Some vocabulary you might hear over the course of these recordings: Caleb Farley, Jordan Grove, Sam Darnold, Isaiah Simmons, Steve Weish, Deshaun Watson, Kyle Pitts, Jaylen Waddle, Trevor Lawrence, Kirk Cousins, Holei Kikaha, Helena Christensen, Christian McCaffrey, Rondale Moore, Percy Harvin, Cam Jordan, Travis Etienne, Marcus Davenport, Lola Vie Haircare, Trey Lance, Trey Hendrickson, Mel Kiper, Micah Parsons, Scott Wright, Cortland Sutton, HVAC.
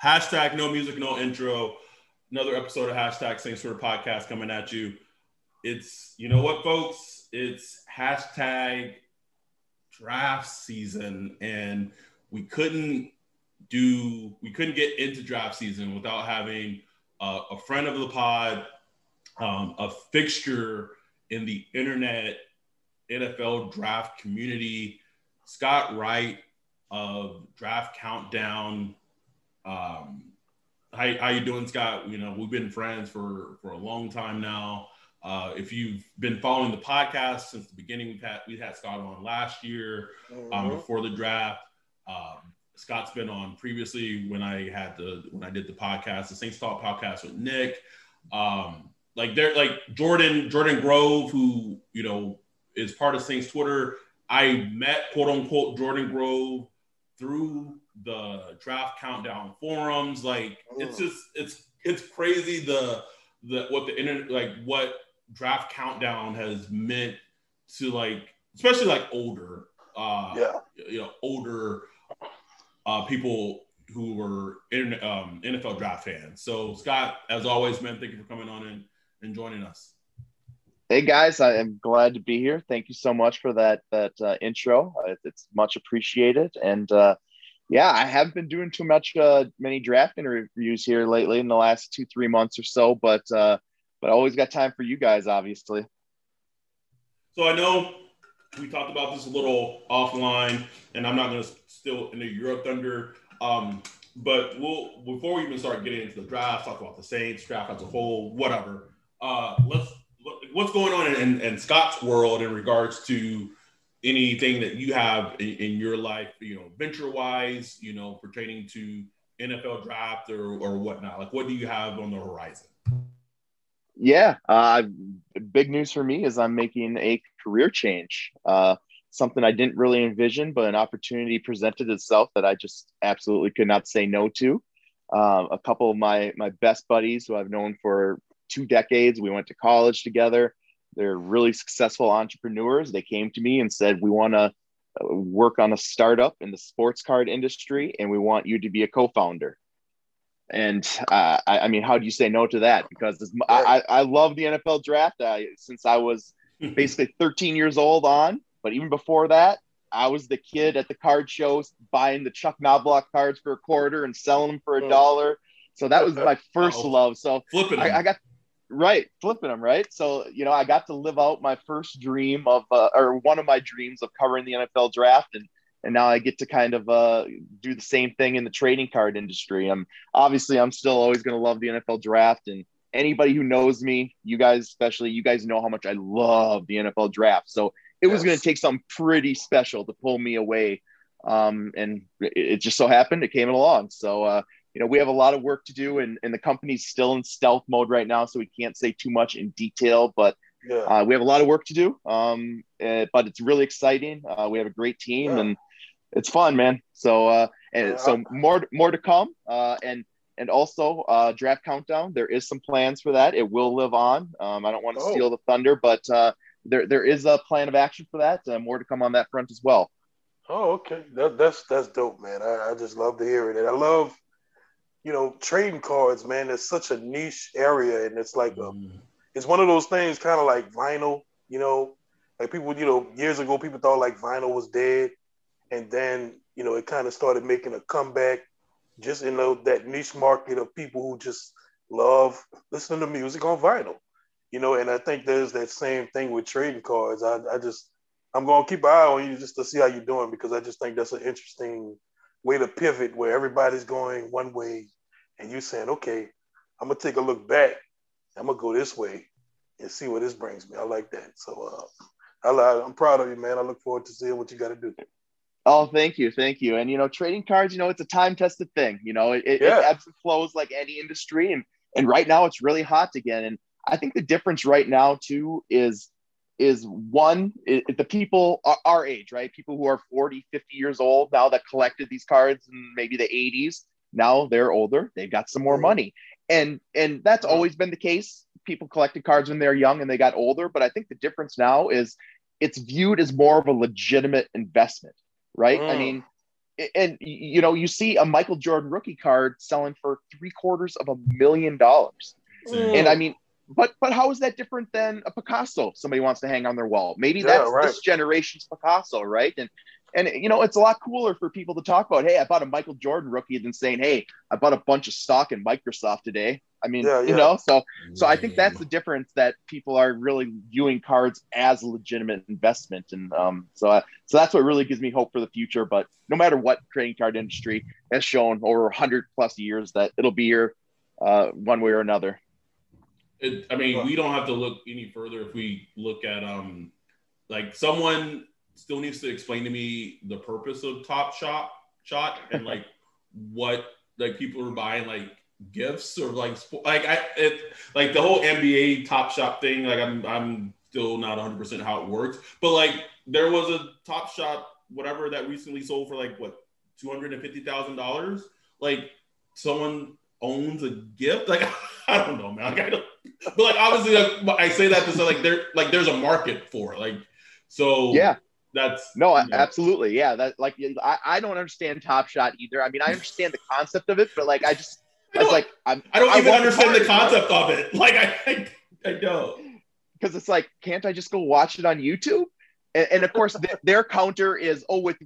Hashtag no music, no intro. Another episode of Hashtag Saints Row Podcast coming at you. It's, you know what, folks? It's hashtag draft season. And we couldn't get into draft season without having a friend of the pod, a fixture in the internet NFL draft community, Scott Wright of Draft Countdown. How you doing, Scott? You know, we've been friends for a long time now. If you've been following the podcast since the beginning, we had Scott on last year before the draft. Scott's been on previously when I did the podcast, the Saints Talk podcast with Nick. Jordan Grove, who, you know, is part of Saints Twitter. I met quote unquote Jordan Grove through the Draft Countdown forums. It's crazy what Draft Countdown has meant to, like, especially like older people who were in NFL draft fans. So Scott, as always, man, thank you for coming on and joining us. Hey guys, I am glad to be here. Thank you so much for that intro. It's much appreciated. And yeah, I haven't been doing too much many draft interviews here lately in the last 2-3 months or so, but I always got time for you guys, obviously. So I know we talked about this a little offline, and I'm not going to steal into your thunder, but we'll, before we even start getting into the draft, talk about the Saints draft as a whole, whatever. What's going on in Scott's world in regards to anything that you have in your life, you know, venture-wise, you know, pertaining to NFL draft or whatnot? Like, what do you have on the horizon? Yeah, big news for me is I'm making a career change, something I didn't really envision, but an opportunity presented itself that I just absolutely could not say no to. A couple of my best buddies who I've known for 2 decades, we went to college together. They're really successful entrepreneurs. They came to me and said, we want to work on a startup in the sports card industry, and we want you to be a co-founder. And I mean, how do you say no to that? Because I love the NFL draft since I was basically 13 years old on. But even before that, I was the kid at the card shows buying the Chuck Knobloch cards for $0.25 and selling them for $1. So that was my first love. So flipping them. I got... Right. Flipping them. Right. So, you know, I got to live out my first dream of, or one of my dreams of covering the NFL draft. And now I get to kind of do the same thing in the trading card industry. I'm still always going to love the NFL draft, and anybody who knows me, you guys, especially, you guys know how much I love the NFL draft. So it was going to take something pretty special to pull me away. And it just so happened it came along. So, you know, we have a lot of work to do, and the company's still in stealth mode right now, so we can't say too much in detail, but we have a lot of work to do, but it's really exciting. We have a great team, and it's fun, man. So so more to come, and also Draft Countdown, there is some plans for that. It will live on. I don't want to steal the thunder, but there is a plan of action for that. More to come on that front as well. Oh, okay. That's dope, man. I just love to hear it, and I love, you know, trading cards, man. It's such a niche area, and it's like it's one of those things, kind of like vinyl. You know, like people, you know, years ago people thought like vinyl was dead, and then, you know, it kind of started making a comeback, just in that niche market of people who just love listening to music on vinyl. You know, and I think there's that same thing with trading cards. I'm gonna keep an eye on you just to see how you're doing, because I just think that's an interesting way to pivot, where everybody's going one way and you saying, okay, I'm going to take a look back. I'm going to go this way and see where this brings me. I like that. So I'm proud of you, man. I look forward to seeing what you got to do. Oh, thank you. Thank you. And, you know, trading cards, you know, it's a time tested thing. You know, it ebbs and flows like any industry. And right now it's really hot again. And I think the difference right now too is one, the people our age, right? People who are 40, 50 years old now that collected these cards in maybe the 80s. Now they're older. They've got some more money. And that's always been the case. People collected cards when they were young and they got older. But I think the difference now is it's viewed as more of a legitimate investment, right? I mean, and you know, you see a Michael Jordan rookie card selling for $750,000. And I mean, but how is that different than a Picasso somebody wants to hang on their wall? Maybe that's this generation's Picasso, right? And you know, it's a lot cooler for people to talk about, hey, I bought a Michael Jordan rookie than saying, hey, I bought a bunch of stock in Microsoft today. I mean, you know, so I think that's the difference, that people are really viewing cards as a legitimate investment. And so that's what really gives me hope for the future. But no matter what, trading card industry has shown over 100 plus years that it'll be here one way or another. I mean, we don't have to look any further if we look at like someone still needs to explain to me the purpose of Top Shot and like what like people are buying like gifts or like the whole NBA Top Shot thing. Like I'm still not 100% how it works, but like there was a Top Shot whatever that recently sold for like what $250,000. Like someone owns a gift. Like I don't know, man. Like, but like obviously, like, I say that to say like there's a market for it. Like so yeah. That's no, you know. Absolutely. Yeah. That like, I don't understand Top Shot either. I mean, I understand the concept of it, but like, I don't even understand the concept of it. Like I don't. Cause it's like, can't I just go watch it on YouTube? And of course their counter is, oh, with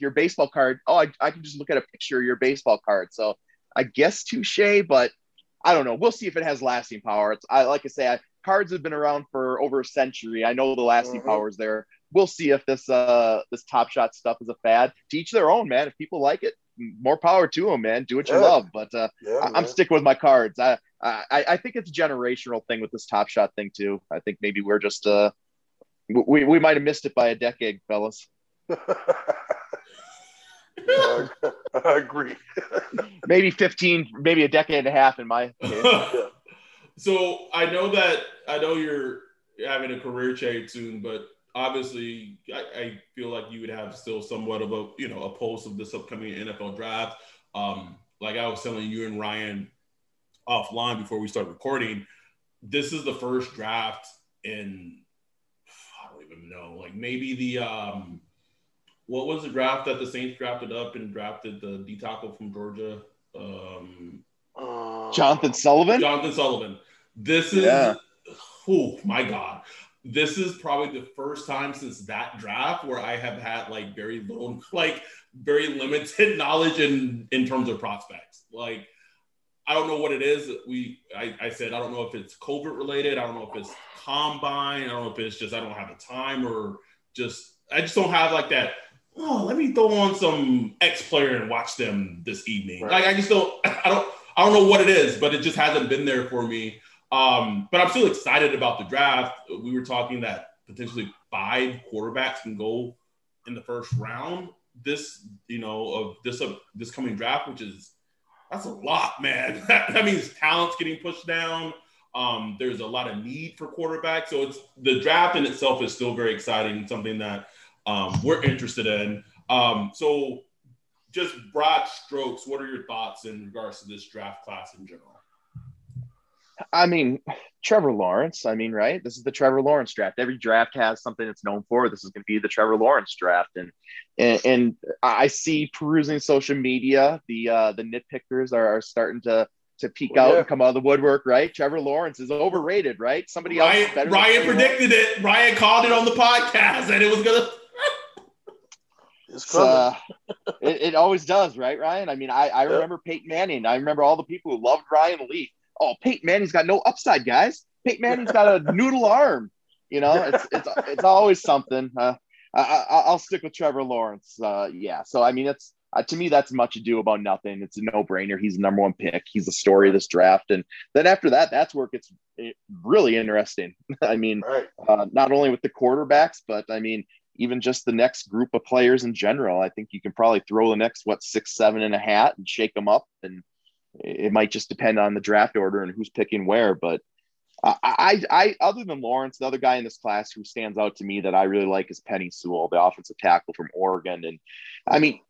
your baseball card. Oh, I can just look at a picture of your baseball card. So I guess touche, but I don't know. We'll see if it has lasting power. Cards have been around for over a century. I know the lasting power is there. We'll see if this Top Shot stuff is a fad. To each their own, man. If people like it, more power to them, man. Do what you love. But I'm sticking with my cards. I think it's a generational thing with this Top Shot thing too. I think maybe we're just we might have missed it by a decade, fellas. I agree. Maybe 15, maybe a decade and a half in my case. So I know you're having a career change soon, but obviously, I feel like you would have still somewhat of a, you know, a pulse of this upcoming NFL draft. Like I was telling you and Ryan offline before we start recording, this is the first draft in, I don't even know, like maybe the, what was the draft that the Saints drafted up and drafted the D tackle from Georgia? Jonathan Sullivan. This is, oh my God. This is probably the first time since that draft where I have had like very limited knowledge in terms of prospects. Like, I don't know what it is. I said, I don't know if it's COVID related. I don't know if it's combine. I don't know if it's just, I don't have the time or just, I just don't have like that. Oh, let me throw on some X player and watch them this evening. Right. Like, I just don't know what it is, but it just hasn't been there for me. But I'm still excited about the draft. We were talking that potentially 5 quarterbacks can go in the first round this coming draft, which is, that's a lot, man. That means talent's getting pushed down. There's a lot of need for quarterbacks. So it's the draft in itself is still very exciting, something that we're interested in. So just broad strokes, what are your thoughts in regards to this draft class in general? I mean, Trevor Lawrence, right? This is the Trevor Lawrence draft. Every draft has something it's known for. This is going to be the Trevor Lawrence draft. And I see perusing social media, the nitpickers are starting to peek out and come out of the woodwork, right? Trevor Lawrence is overrated, right? Ryan predicted it. Ryan called it on the podcast that it was going to – it always does, right, Ryan? I mean, I remember Peyton Manning. I remember all the people who loved Ryan Leaf. Oh, Peyton Manning's got no upside, guys. Peyton Manning's got a noodle arm. You know, it's always something. I'll stick with Trevor Lawrence. So, I mean, it's to me, that's much ado about nothing. It's a no-brainer. He's the number one pick. He's the story of this draft. And then after that, that's where it gets really interesting. I mean, not only with the quarterbacks, but, I mean, even just the next group of players in general. I think you can probably throw the next, 6, 7 in a hat and shake them up. And it might just depend on the draft order and who's picking where. But I other than Lawrence, the other guy in this class who stands out to me that I really like is Penei Sewell, the offensive tackle from Oregon. And I mean,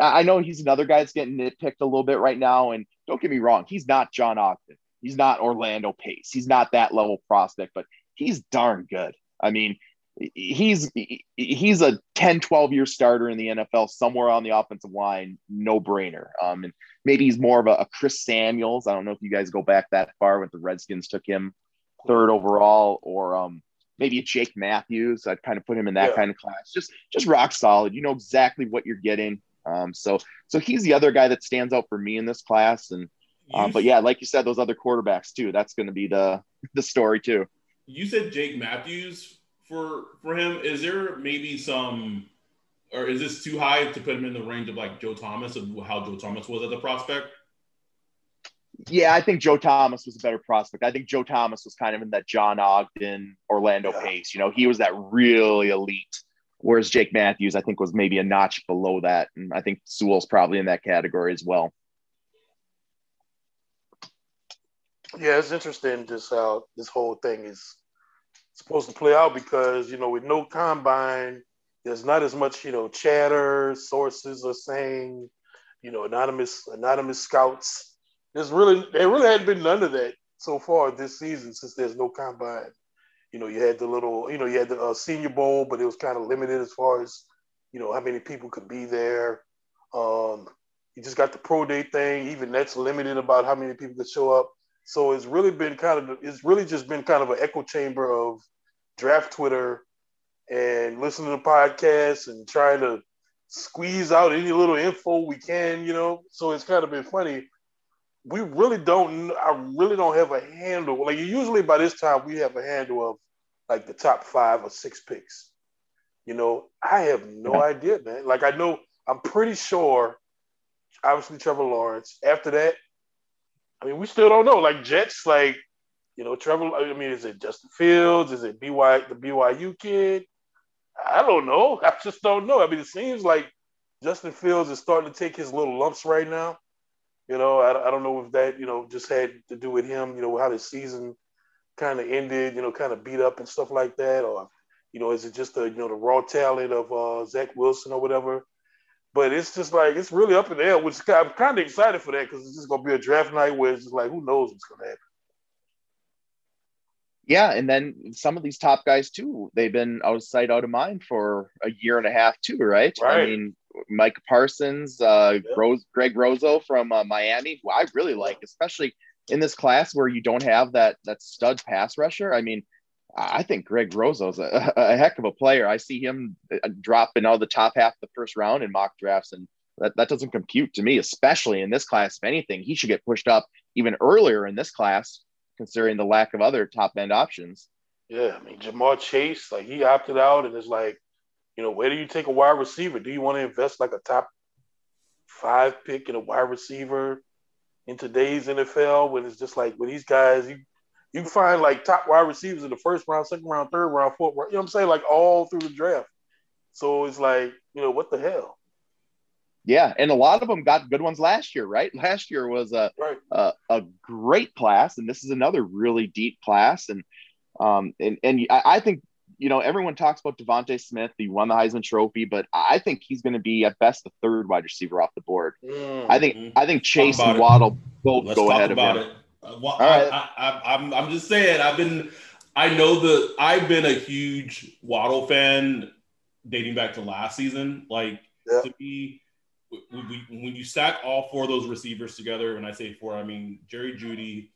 I know he's another guy that's getting nitpicked a little bit right now. And don't get me wrong, he's not John Ogden. He's not Orlando Pace. He's not that level prospect, but he's darn good. I mean, he's a 10, 12-year starter in the NFL somewhere on the offensive line, no-brainer. And maybe he's more of a Chris Samuels. I don't know if you guys go back that far when the Redskins took him 3rd overall, or maybe a Jake Matthews. I'd kind of put him in that kind of class. Just rock solid. You know exactly what you're getting. So he's the other guy that stands out for me in this class. And but yeah, like you said, those other quarterbacks too, that's going to be the story too. You said Jake Matthews for him. Is there maybe some, or is this too high to put him in the range of like Joe Thomas, of how Joe Thomas was as a prospect? Yeah, I think Joe Thomas was a better prospect. I think Joe Thomas was kind of in that John Ogden, Orlando Pace. You know, he was that really elite. Whereas Jake Matthews, I think, was maybe a notch below that. And I think Sewell's probably in that category as well. Yeah, it's interesting just how this whole thing is supposed to play out because, you know, with no combine, there's not as much, you know, chatter. Sources are saying, you know, anonymous scouts. There really hadn't been none of that so far this season since there's no combine. You know, you had the Senior Bowl, but it was kind of limited as far as, you know, how many people could be there. You just got the pro day thing. Even that's limited about how many people could show up. So it's really just been kind of an echo chamber of draft Twitter and listening to podcasts and trying to squeeze out any little info we can, you know. So it's kind of been funny. I really don't have a handle. Like, usually by this time we have a handle of like the top 5 or 6 picks. You know, I have no idea, man. Like, I know, I'm pretty sure, obviously Trevor Lawrence. After that, I mean, we still don't know. Like Jets, like, you know, Trevor, I mean, is it Justin Fields? Is it the BYU kid? I don't know. I just don't know. I mean, it seems like Justin Fields is starting to take his little lumps right now. You know, I don't know if that, you know, just had to do with him, you know, how the season kind of ended, you know, kind of beat up and stuff like that. Or, you know, is it just the, you know, the raw talent of Zach Wilson or whatever? But it's just like, it's really up in the air, which I'm kind of excited for that because it's just going to be a draft night where it's just like, who knows what's going to happen. Yeah, and then some of these top guys, too, they've been out of sight, out of mind for a year and a half, too, right? I mean, Micah Parsons, Greg Rousseau from Miami, who I really like, especially in this class where you don't have that stud pass rusher. I mean, I think Greg Rousseau's a heck of a player. I see him dropping out of the top half of the first round in mock drafts, and that doesn't compute to me, especially in this class. If anything, he should get pushed up even earlier in this class, considering the lack of other top-end options. Yeah, I mean, Jamar Chase, like, he opted out, and it's like, you know, where do you take a wide receiver? Do you want to invest like a top 5 pick in a wide receiver in today's NFL when it's just like, with these guys, you can find like top wide receivers in the first round, second round, third round, fourth round, you know what I'm saying? Like, all through the draft. So it's like, you know, what the hell? Yeah, and a lot of them got good ones last year, right? Last year was a great class, and this is another really deep class. And I think, you know, everyone talks about DeVonta Smith. He won the Heisman Trophy, but I think he's going to be at best the 3rd wide receiver off the board. Mm-hmm. I think Chase and Waddle both go ahead of him. All right. I'm just saying. I've been a huge Waddle fan dating back to last season. Like, to me, when you stack all 4 of those receivers together, when I say 4, I mean Jerry Jeudy,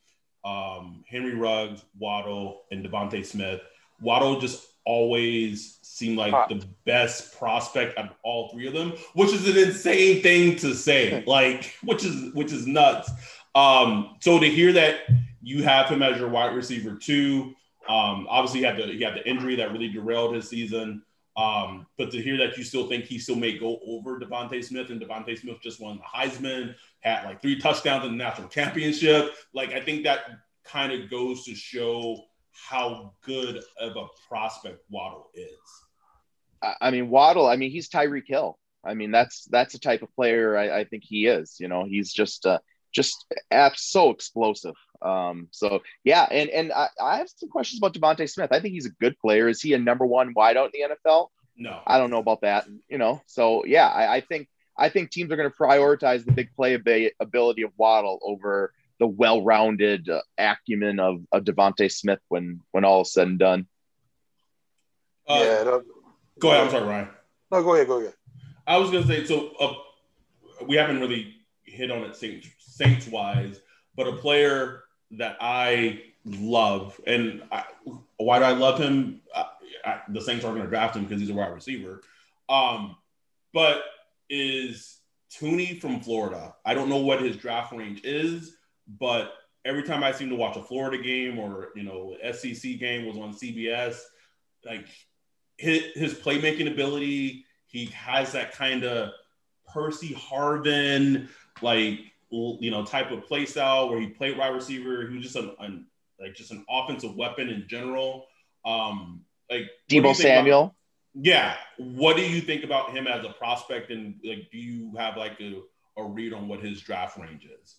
Henry Ruggs, Waddle, and DeVonta Smith. Waddle just always seemed like the best prospect of all 3 of them, which is an insane thing to say, like, which is nuts. So to hear that you have him as your wide receiver too, obviously you have the injury that really derailed his season. But to hear that you still think he still may go over DeVonta Smith, and DeVonta Smith just won the Heisman, had like 3 touchdowns in the national championship. Like, I think that kind of goes to show how good of a prospect Waddle is. I mean, Waddle, I mean, he's Tyreek Hill. I mean, that's the type of player I think he is. You know, he's just so explosive. So yeah. And I have some questions about DeVonta Smith. I think he's a good player. Is he a number one wideout in the NFL? No, I don't know about that, you know? So yeah, I think teams are going to prioritize the big playability of Waddle over the well-rounded acumen of DeVonta Smith when all is said and done. Go ahead. I'm sorry, Ryan. No, go ahead. I was going to say, so we haven't really hit on it Saints-wise, but a player that I love, and why do I love him? The Saints aren't going to draft him because he's a wide receiver, but is Toney from Florida. I don't know what his draft range is, but every time I seem to watch a Florida game or, you know, SEC game was on CBS, like his playmaking ability, he has that kind of Percy Harvin, like, you know, type of play style where he played wide receiver. He was just an offensive weapon in general. Like Deebo Samuel. What do you think about him as a prospect? And like, do you have like a read on what his draft range is?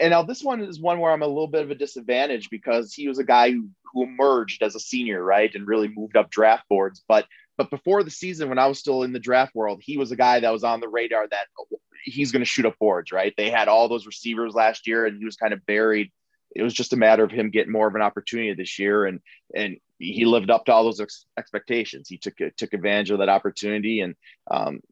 And now this one is one where I'm a little bit of a disadvantage because he was a guy who emerged as a senior, right? And really moved up draft boards. But before the season, when I was still in the draft world, he was a guy that was on the radar that he's going to shoot up boards, right? They had all those receivers last year and he was kind of buried. It was just a matter of him getting more of an opportunity this year. And he lived up to all those expectations. He took advantage of that opportunity. And,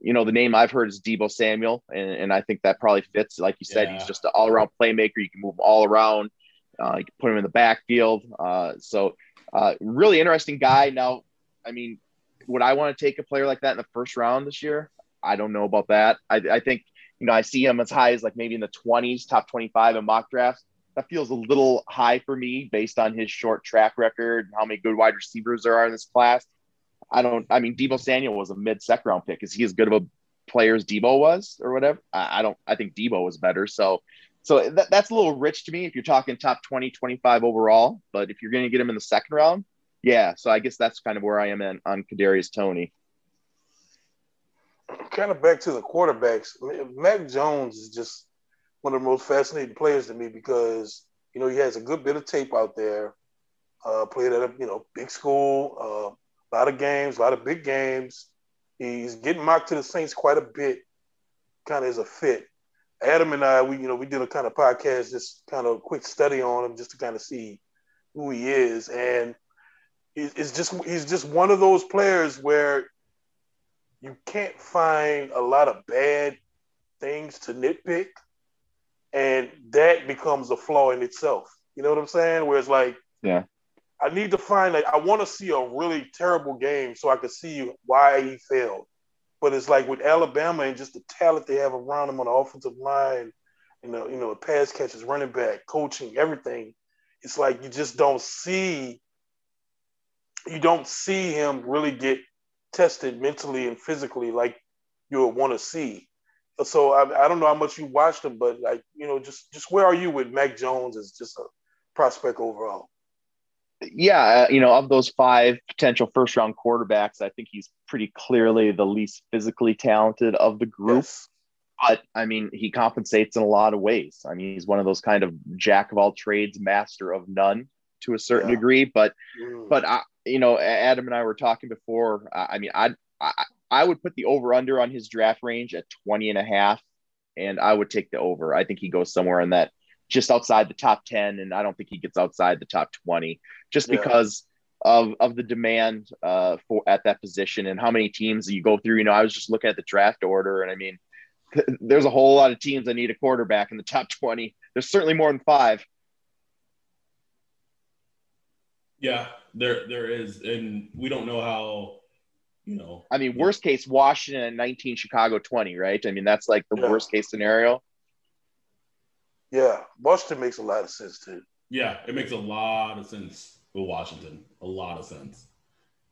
you know, the name I've heard is Deebo Samuel. And I think that probably fits. Like you said, he's just an all around playmaker. You can move him all around. You can put him in the backfield. So really interesting guy. Now, I mean, would I want to take a player like that in the first round this year? I don't know about that. I think, you know, I see him as high as like maybe in the 20s, top 25 in mock drafts. That feels a little high for me based on his short track record and how many good wide receivers there are in this class. I mean, Deebo Samuel was a mid-second round pick. Is he as good of a player as Deebo was or whatever? I think Deebo was better. So that's a little rich to me if you're talking top 20, 25 overall. But if you're going to get him in the second round, yeah. So I guess that's kind of where I am on Kadarius Toney. Kind of back to the quarterbacks. Mac Jones is just one of the most fascinating players to me because, you know, he has a good bit of tape out there, played at a, you know, big school, a lot of games, a lot of big games. He's getting mocked to the Saints quite a bit, kind of as a fit. Adam and I, we did a kind of podcast, just kind of a quick study on him just to kind of see who he is. And he's just one of those players where you can't find a lot of bad things to nitpick. And that becomes a flaw in itself. You know what I'm saying? Where it's like, yeah, I need to find, like, I want to see a really terrible game so I can see why he failed. But it's like with Alabama and just the talent they have around them on the offensive line, you know, pass catches, running back, coaching, everything. It's like you just don't see him really get tested mentally and physically like you would want to see. So I don't know how much you watched him, but like, you know, just where are you with Mac Jones as just a prospect overall? Yeah, you know, of those 5 potential first round quarterbacks, I think he's pretty clearly the least physically talented of the group. Yes. But I mean, he compensates in a lot of ways. I mean, he's one of those kind of jack of all trades, master of none to a certain degree. But I, you know, Adam and I were talking before. I mean, I would put the over-under on his draft range at 20.5, and I would take the over. I think he goes somewhere in that, just outside the top 10, and I don't think he gets outside the top 20, just because of the demand for at that position and how many teams you go through. You know, I was just looking at the draft order, and I mean, there's a whole lot of teams that need a quarterback in the top 20. There's certainly more than 5. Yeah, there is, and we don't know how. You know, I mean, worst case, Washington at 19, Chicago 20, right? I mean, that's like the worst case scenario. Yeah, Washington makes a lot of sense too. Yeah, it makes a lot of sense with Washington, a lot of sense,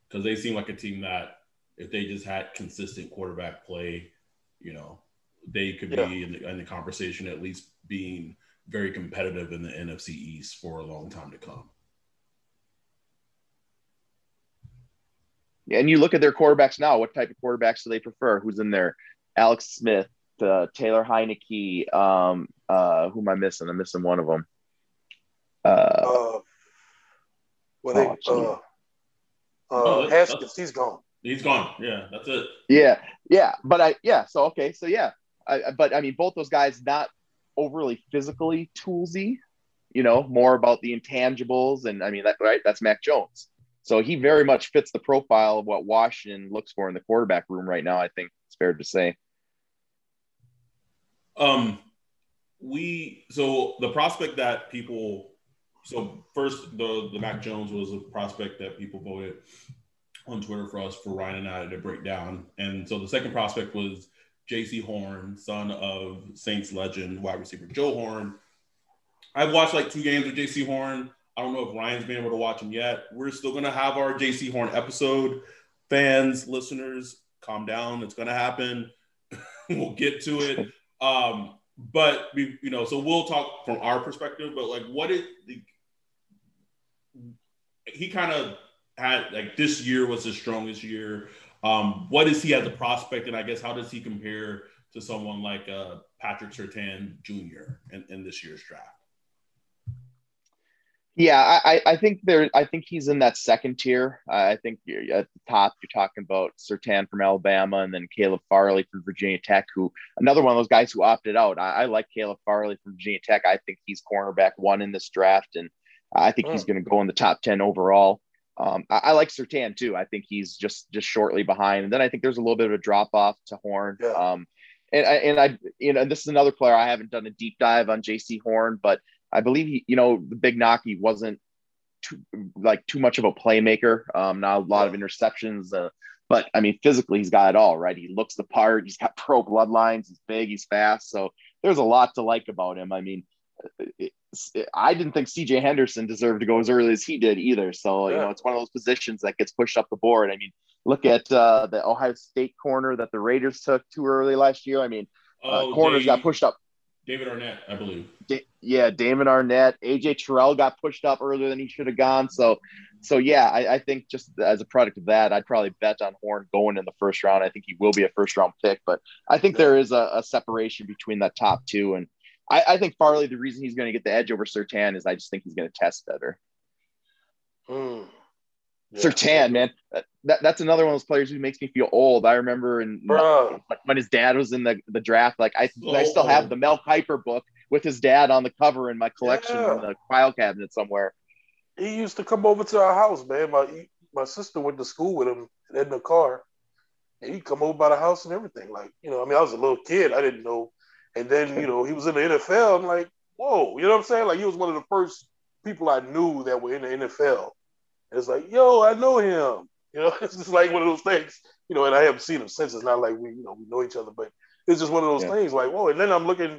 because they seem like a team that if they just had consistent quarterback play, you know, they could be in the conversation, at least being very competitive in the NFC East for a long time to come. And you look at their quarterbacks now, what type of quarterbacks do they prefer? Who's in there? Alex Smith, Taylor Heineke. Who am I missing? I'm missing one of them. Haskins, he's gone. He's gone. Yeah, that's it. Yeah. But both those guys not overly physically toolsy, more about the intangibles. And I mean, that's Mac Jones. So he very much fits the profile of what Washington looks for in the quarterback room right now, I think it's fair to say. The prospect that people, so first the Mac Jones was a prospect that people voted on Twitter for us, for Ryan and I to break down. And so the second prospect was J.C. Horn, son of Saints legend, wide receiver Joe Horn. I've watched like two games with J.C. Horn. I don't know if Ryan's been able to watch him yet. We're still going to have our J.C. Horn episode. Fans, listeners, calm down. It's going to happen. We'll get to it. But, so we'll talk from our perspective. But, he kind of had, this year was his strongest year. What is he as a prospect? And I guess how does he compare to someone like Patrick Surtain Jr. in this year's draft? Yeah, I think he's in that second tier. I think at the top, you're talking about Surtain from Alabama and then Caleb Farley from Virginia Tech, who another one of those guys who opted out. I like Caleb Farley from Virginia Tech. I think he's cornerback one in this draft, and I think he's going to go in the top 10 overall. I like Surtain too. I think he's just shortly behind. And then I think there's a little bit of a drop off to Horn. Yeah. And this is another player. I haven't done a deep dive on J.C. Horn, but I believe he, the big knock, he wasn't too much of a playmaker. Not a lot of interceptions, but I mean, physically he's got it all, right? He looks the part. He's got pro bloodlines. He's big. He's fast. So there's a lot to like about him. I mean, I didn't think C.J. Henderson deserved to go as early as he did either. So it's one of those positions that gets pushed up the board. I mean, look at the Ohio State corner that the Raiders took too early last year. I mean, corners got pushed up. David Arnett, I believe. Damon Arnett. A.J. Terrell got pushed up earlier than he should have gone. I think just as a product of that, I'd probably bet on Horn going in the first round. I think he will be a first-round pick, but I think there is a separation between that top two. And I think Farley, the reason he's going to get the edge over Surtain is I just think he's going to test better. Yeah. Surtain, man, that's another one of those players who makes me feel old. I remember when his dad was in the draft, I still have the Mel Kiper book with his dad on the cover in my collection in the file cabinet somewhere. He used to come over to our house, man. My sister went to school with him in the car. And he'd come over by the house and everything. I was a little kid. I didn't know. And then, he was in the NFL. I'm like, whoa, you know what I'm saying? He was one of the first people I knew that were in the NFL. And it's like, yo, I know him. It's just like one of those things, and I haven't seen him since. It's not like we know each other, but it's just one of those things like, whoa. And then I'm looking,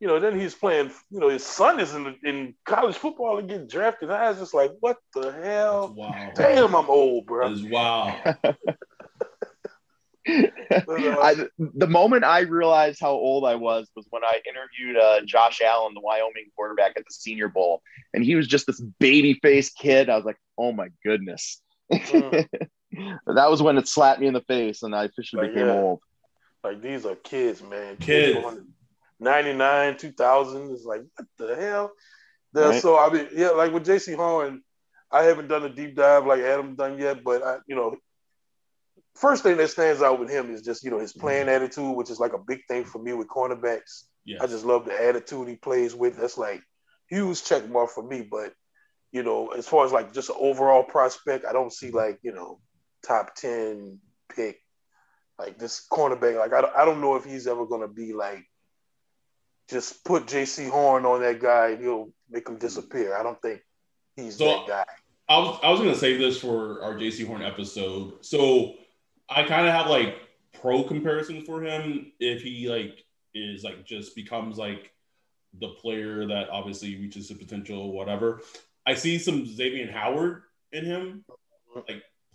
then he's playing, his son is in college football and getting drafted. I was just like, what the hell? Wow. Damn, I'm old, bro. Wow. The moment I realized how old I was when I interviewed Josh Allen, the Wyoming quarterback, at the Senior Bowl, and he was just this baby-faced kid. I was like, "Oh my goodness!" That was when it slapped me in the face, and I officially became old. Like, these are kids, man. Kids, 99, 2000. It's like, what the hell? Right. So I mean, with J.C. Horn, I haven't done a deep dive like Adam done yet, but I. First thing that stands out with him is just, his playing attitude, which is like a big thing for me with cornerbacks. Yes. I just love the attitude he plays with. That's like huge check mark for me. But, as far as like just an overall prospect, I don't see top 10 pick. Like this cornerback, I don't know if he's ever going to be just put J.C. Horn on that guy and he'll make him disappear. I don't think he's that guy. I was going to save this for our J.C. Horn episode. So I kind of have pro comparison for him if he is just becomes the player that obviously reaches the potential, whatever. I see some Xavier Howard in him,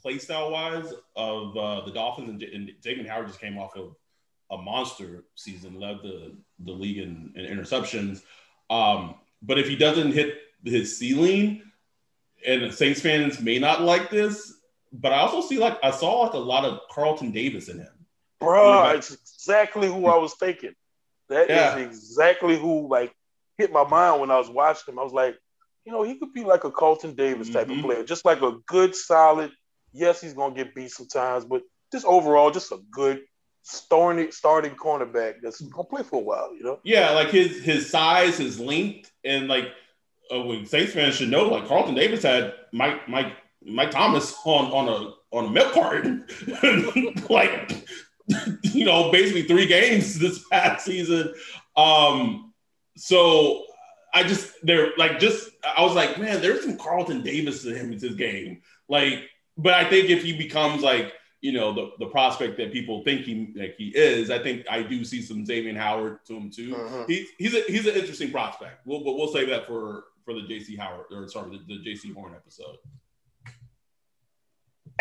play style wise of the Dolphins, and Xavier Howard just came off of a monster season, led the league in interceptions. But if he doesn't hit his ceiling, and Saints fans may not like this, But I also see, like, I saw like a lot of Carlton Davis in him. Bro, like, it's exactly who I was thinking. That is exactly who, like, hit my mind when I was watching him. I was like, you know, he could be like a Carlton Davis type of player. Just like a good, solid, yes, he's going to get beat sometimes, but just overall, just a good starting cornerback that's going to play for a while, you know? Yeah, like his size, his length, and like when Saints fans should know, like Carlton Davis had Mike Thomas on a milk carton. Like, you know, basically 3 games this past season. So I just, they're like, just, I was like, man, there's some Carlton Davis in him in this game. Like, but I think if he becomes like, you know, the prospect that people think he is, I think I do see some Xavier Howard to him too. Uh-huh. He's an interesting prospect. We'll save that for the J.C. Howard, or sorry, the J.C. Horn episode.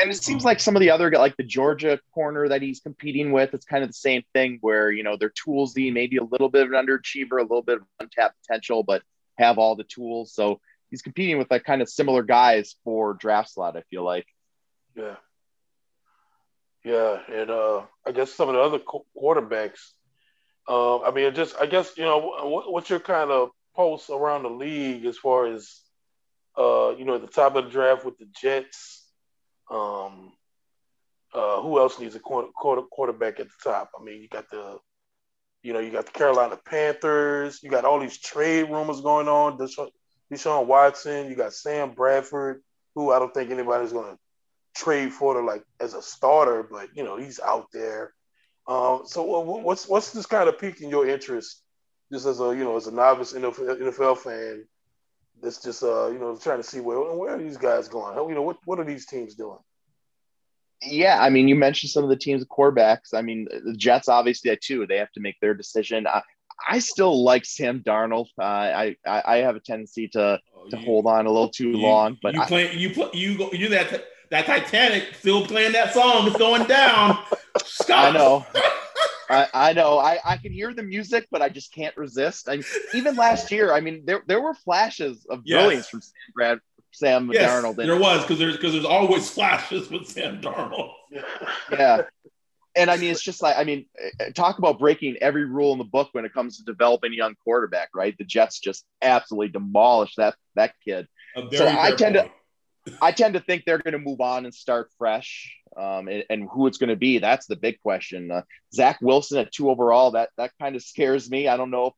And it seems like some of the other, like the Georgia corner that he's competing with, it's kind of the same thing where, you know, they're toolsy, maybe a little bit of an underachiever, a little bit of untapped potential, but have all the tools. So he's competing with like kind of similar guys for draft slot, I feel like. Yeah. Yeah. And I guess some of the other quarterbacks, I mean, you know, what's your kind of pulse around the league as far as, you know, at the top of the draft with the Jets? Who else needs a quarterback at the top? I mean, you got the Carolina Panthers. You got all these trade rumors going on. Deshaun Watson. You got Sam Bradford, who I don't think anybody's going to trade for to, like, as a starter, but you know he's out there. So what's this kind of piquing your interest, just as a, you know, as a novice NFL fan? It's just, you know, trying to see where are these guys going? You know, what are these teams doing? Yeah, I mean, you mentioned some of the teams' quarterbacks. I mean, the Jets, obviously, too. They have to make their decision. I still like Sam Darnold. I have a tendency to hold on a little too long. But you're that Titanic still playing that song. It's going down. Stop. I know. I know. I can hear the music, but I just can't resist. I mean, even last year, I mean, there were flashes of brilliance from Sam Darnold. There was, because there's always flashes with Sam Darnold. Yeah. And, I mean, it's just like, I mean, talk about breaking every rule in the book when it comes to developing a young quarterback, right? The Jets just absolutely demolished that kid. So I tend to think they're going to move on and start fresh, and who it's going to be. That's the big question. Zach Wilson at 2 overall, that kind of scares me. I don't know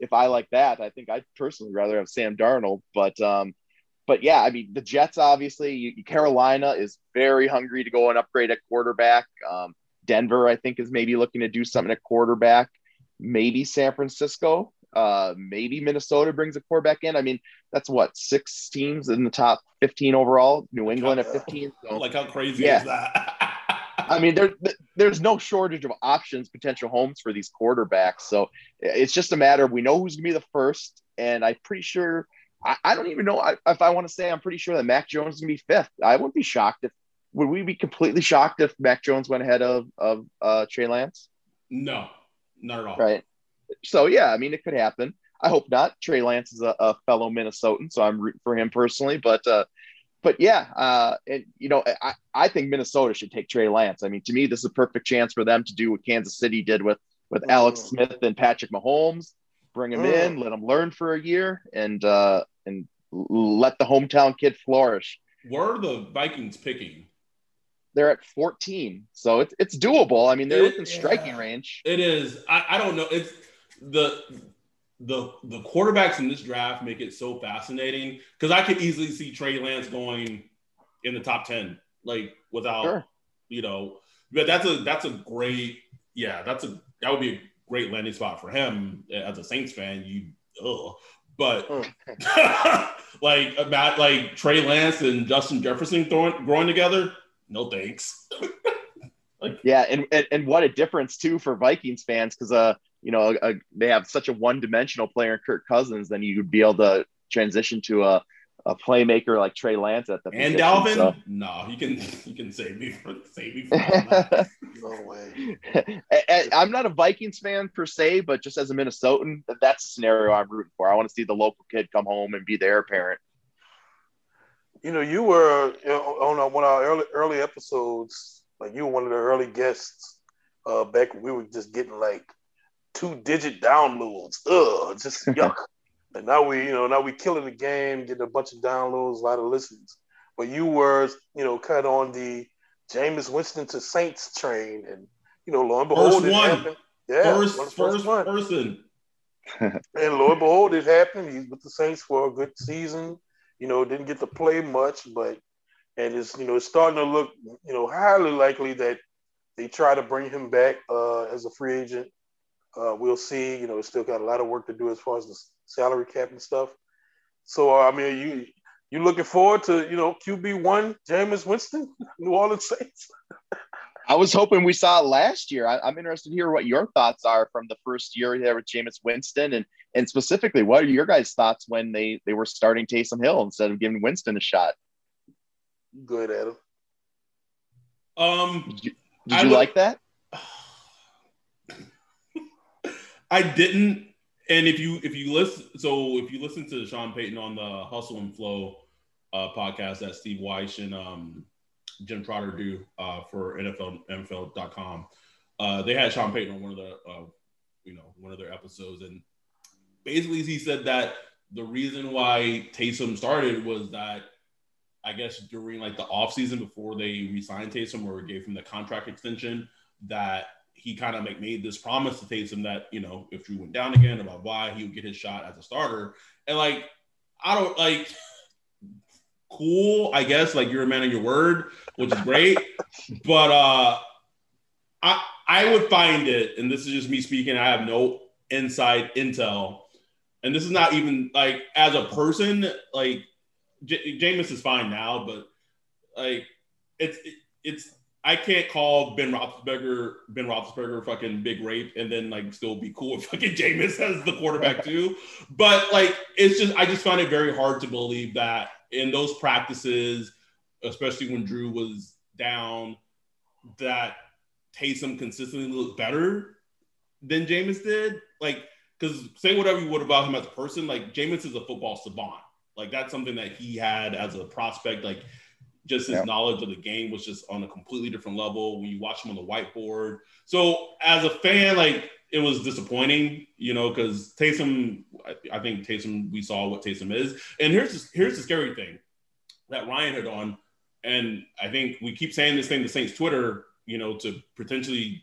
if I like that. I think I'd personally rather have Sam Darnold, but yeah, I mean, the Jets, obviously, Carolina is very hungry to go and upgrade at quarterback. Denver, I think, is maybe looking to do something at quarterback, maybe San Francisco. Maybe Minnesota brings a quarterback in. I mean, that's what, 6 teams in the top 15 overall. New England at 15. So, like, how crazy is that? I mean, there's no shortage of options, potential homes for these quarterbacks. So it's just a matter of, we know who's going to be the first, and I'm pretty sure I don't even know if I want to say I'm pretty sure that Mac Jones is going to be 5th. I wouldn't be shocked if – would we be completely shocked if Mac Jones went ahead of Trey Lance? No, not at all. Right. So, yeah, I mean, it could happen. I hope not. Trey Lance is a fellow Minnesotan, so I'm rooting for him personally. But yeah, and, you know, I think Minnesota should take Trey Lance. I mean, to me, this is a perfect chance for them to do what Kansas City did with Alex Smith and Patrick Mahomes. Bring him in, let him learn for a year, and let the hometown kid flourish. Where are the Vikings picking? They're at 14, so it's doable. I mean, they're within striking range. It is. I don't know. It's the quarterbacks in this draft make it so fascinating, because I could easily see Trey Lance going in the top 10, like, without, you know, but that would be a great landing spot for him as a Saints fan. Like, about, like, Trey Lance and Justin Jefferson growing together. No thanks. And what a difference too for Vikings fans, because you know, they have such a one-dimensional player in Kirk Cousins. Then you'd be able to transition to a playmaker like Trey Lance at the and Dalvin. So. No, you can save me from that. No way. I'm not a Vikings fan per se, but just as a Minnesotan, that's the scenario I'm rooting for. I want to see the local kid come home and be their parent. you know, you were on one of our early episodes, like you were one of the early guests back when we were just getting like 2-digit downloads. Ugh, just yuck. And now we killing the game, getting a bunch of downloads, a lot of listens. But you were, kind of on the Jameis Winston to Saints train, and lo and behold, it happened. Yeah, first person. And lo and behold, it happened. He's with the Saints for a good season. Didn't get to play much, but it's it's starting to look highly likely that they try to bring him back as a free agent. We'll see. It's still got a lot of work to do as far as the salary cap and stuff. So you looking forward to QB1 Jameis Winston, New Orleans Saints. I was hoping we saw last year. I'm interested to hear what your thoughts are from the first year there with Jameis Winston, and specifically, what are your guys' thoughts when they were starting Taysom Hill instead of giving Winston a shot? Good, Adam. Did you like that? I didn't. And if you listen to Sean Payton on the Hustle and Flow podcast that Steve Weish and Jim Trotter do for NFL.com. They had Sean Payton on one of their episodes, and basically he said that the reason why Taysom started was that I guess during like the offseason before they re-signed Taysom or gave him the contract extension, that he kind of made this promise to Taysom that if Drew went down again about why he would get his shot as a starter, and cool, I guess, you're a man of your word, which is great. But I would find it, and this is just me speaking, I have no inside intel, and this is not even as a person, Jameis is fine now, but it's I can't call Ben Roethlisberger fucking big rape and then still be cool with fucking Jameis as the quarterback too. But it's just, I just find it very hard to believe that in those practices, especially when Drew was down, that Taysom consistently looked better than Jameis did. Because say whatever you would about him as a person, Jameis is a football savant. That's something that he had as a prospect. Just his knowledge of the game was just on a completely different level when you watch him on the whiteboard. So as a fan, it was disappointing, because Taysom, I think Taysom, we saw what Taysom is. And here's the scary thing that Ryan hit on. And I think we keep saying this thing to Saints Twitter, to potentially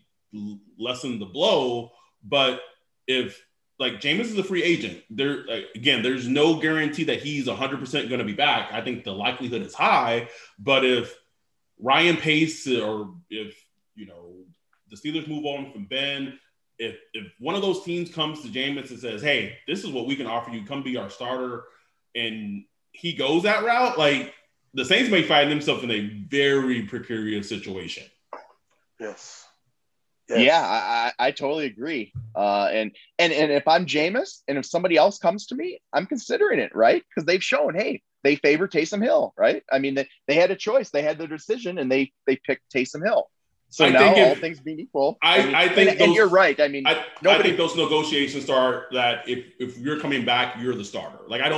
lessen the blow. But if Jameis is a free agent, there again, there's no guarantee that he's 100% going to be back. I think the likelihood is high, but if Ryan Pace or if the Steelers move on from Ben, if one of those teams comes to Jameis and says, "Hey, this is what we can offer you. Come be our starter," and he goes that route, the Saints may find themselves in a very precarious situation. Yes. Yes. Yeah, I totally agree. And if I'm Jameis and if somebody else comes to me, I'm considering it, right? Because they've shown, hey, they favor Taysom Hill, right? I mean, they had a choice. They had their decision, and they picked Taysom Hill. So all things being equal. I think you're right. I mean, I think those negotiations are that if you're coming back, you're the starter. I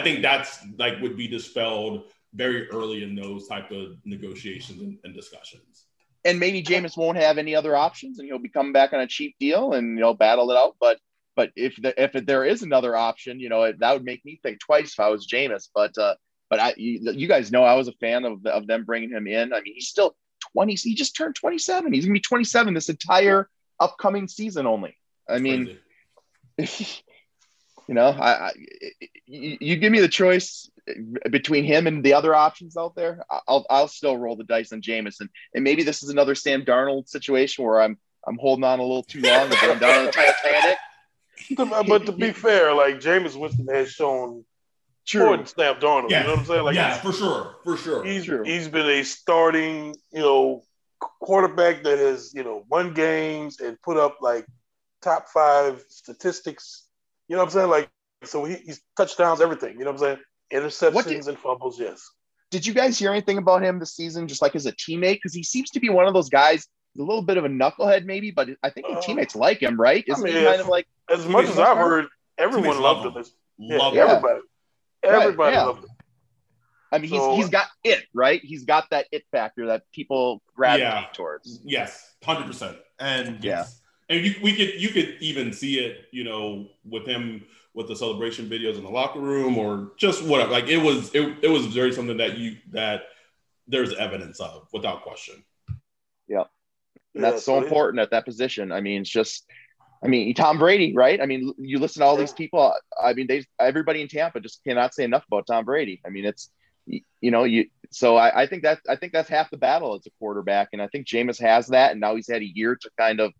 think that's would be dispelled very early in those type of negotiations and discussions. And maybe Jameis won't have any other options, and he'll be coming back on a cheap deal, and battle it out. But if there is another option, that would make me think twice if I was Jameis. But you guys know I was a fan of them bringing him in. I mean, he's still 20. He just turned 27. He's gonna be 27 this entire upcoming season only. I mean, you give me the choice between him and the other options out there, I'll still roll the dice on Jameis. And maybe this is another Sam Darnold situation where I'm holding on a little too long to bring down the Titanic. But to be fair, Jameis Winston has shown more than Sam Darnold. Yes. You know what I'm saying? Yeah, for sure. He's been a starting, quarterback that has, won games and put up top 5 statistics. You know what I'm saying? So he's touchdowns, everything. You know what I'm saying? Interceptions and fumbles, yes. Did you guys hear anything about him this season, just as a teammate? Because he seems to be one of those guys, a little bit of a knucklehead maybe, but I think the teammates like him, right? As much as I've heard, everyone loved him. Everybody loved him. I mean, so, he's got it, right? He's got that it factor that people gravitate towards. Yes, 100%. And and you could even see it, you know, with him with the celebration videos in the locker room or just whatever. Like it was very something that there's evidence of without question. Yeah, and that's so important at that position. I mean, it's just. I mean, Tom Brady, right? I mean, you listen to all these people. I mean, everybody in Tampa just cannot say enough about Tom Brady. I mean, it's, you know, I think that's half the battle as a quarterback. And I think Jameis has that. And now he's had a year to kind of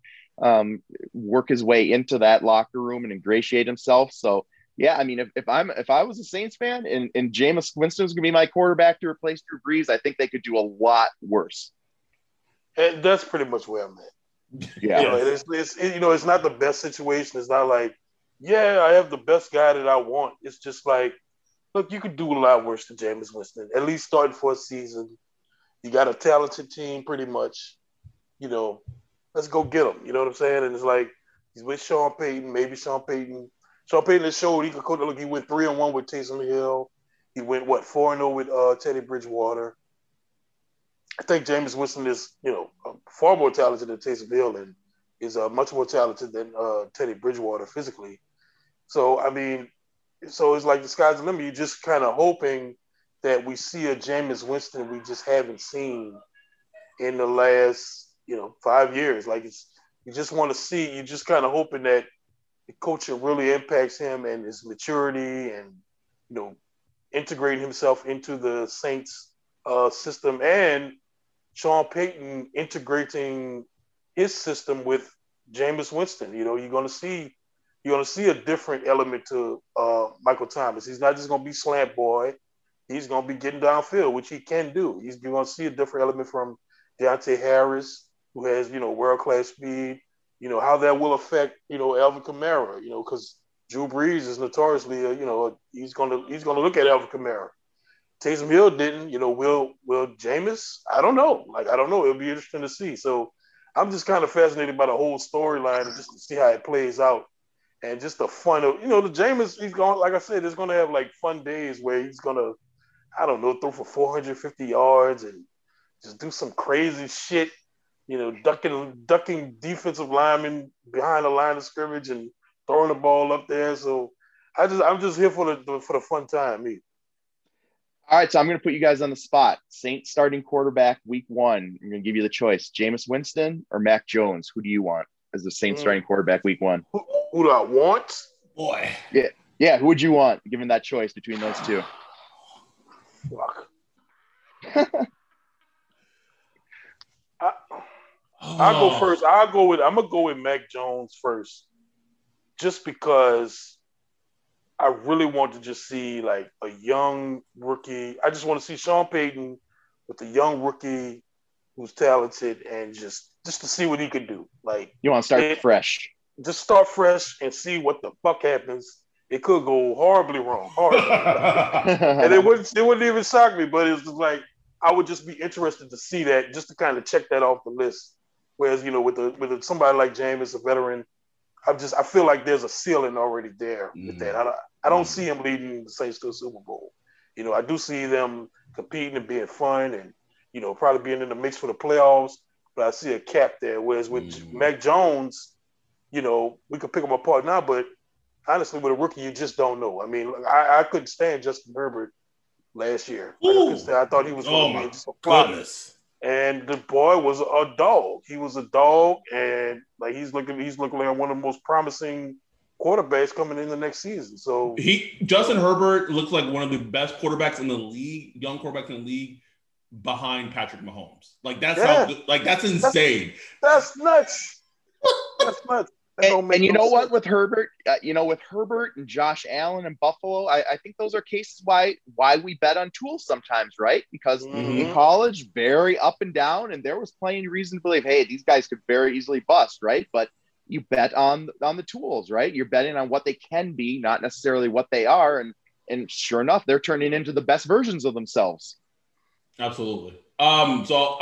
work his way into that locker room and ingratiate himself. So yeah, I mean, if I was a Saints fan and Jameis Winston was going to be my quarterback to replace Drew Brees, I think they could do a lot worse. And that's pretty much where I'm at. Yeah, you know, it's not the best situation. It's not like, I have the best guy that I want. It's just like, look, you could do a lot worse than Jameis Winston. At least starting for a season, you got a talented team, pretty much. You know, let's go get him. You know what I'm saying? And it's like he's with Sean Payton. Maybe Sean Payton has showed he could coach. Look, he went 3-1 with Taysom Hill. He went 4-0 with Teddy Bridgewater. I think Jameis Winston is, you know, far more talented than Taysom Hill and is much more talented than Teddy Bridgewater physically. So, I mean, it's like the sky's the limit. You're just kind of hoping that we see a Jameis Winston we just haven't seen in the last, you know, 5 years. Like, you just want to see, you're just kind of hoping that the culture really impacts him and his maturity and, you know, integrating himself into the Saints system and Sean Payton integrating his system with Jameis Winston. You know, you're going to see a different element to Michael Thomas. He's not just going to be slant boy. He's going to be getting downfield, which he can do. You're going to see a different element from Deontay Harris, who has, you know, world-class speed, you know, how that will affect, you know, Alvin Kamara, you know, because Drew Brees is notoriously, you know, he's going to look at Alvin Kamara. Taysom Hill didn't, you know, will Jameis? I don't know. Like, I don't know. It'll be interesting to see. So I'm just kind of fascinated by the whole storyline and just to see how it plays out and just the fun of, you know, the Jameis, he's going, like I said, he's going to have like fun days where he's going to, I don't know, throw for 450 yards and just do some crazy shit, you know, ducking defensive linemen behind the line of scrimmage and throwing the ball up there. So I'm just here for the fun time, me. All right, so I'm going to put you guys on the spot. Saints starting quarterback week 1. I'm going to give you the choice. Jameis Winston or Mac Jones? Who do you want as the Saints starting quarterback week 1? Who do I want? Boy. Yeah, who would you want given that choice between those two? Fuck. I'll go first. I'm going to go with Mac Jones first just because I really want to just see like a young rookie. I just want to see Sean Payton with a young rookie who's talented and just to see what he can do. Like, you want to start fresh. Just start fresh and see what the fuck happens. It could go horribly wrong. And it wouldn't even shock me, but it's like I would just be interested to see that just to kind of check that off the list. Whereas, you know, with somebody like Jameis, a veteran, I feel like there's a ceiling already there with that. I don't see him leading the Saints to a Super Bowl. You know, I do see them competing and being fun and, you know, probably being in the mix for the playoffs, but I see a cap there. Whereas with Mac Jones, you know, we could pick him apart now, but honestly, with a rookie, you just don't know. I mean, I couldn't stand Justin Herbert last year. I thought he was going to be just a flawless. And the boy was a dog. He was a dog, and like he's looking like one of the most promising quarterbacks coming in the next season. So Justin Herbert looks like one of the best quarterbacks in the league, young quarterbacks in the league, behind Patrick Mahomes. Like that's insane. That's nuts. That's nuts. And you know what, with Herbert, and Josh Allen and Buffalo, I think those are cases why we bet on tools sometimes, right? Because in college, very up and down, and there was plenty of reason to believe, hey, these guys could very easily bust, right? But you bet on the tools, right? You're betting on what they can be, not necessarily what they are, and sure enough, they're turning into the best versions of themselves. Absolutely. So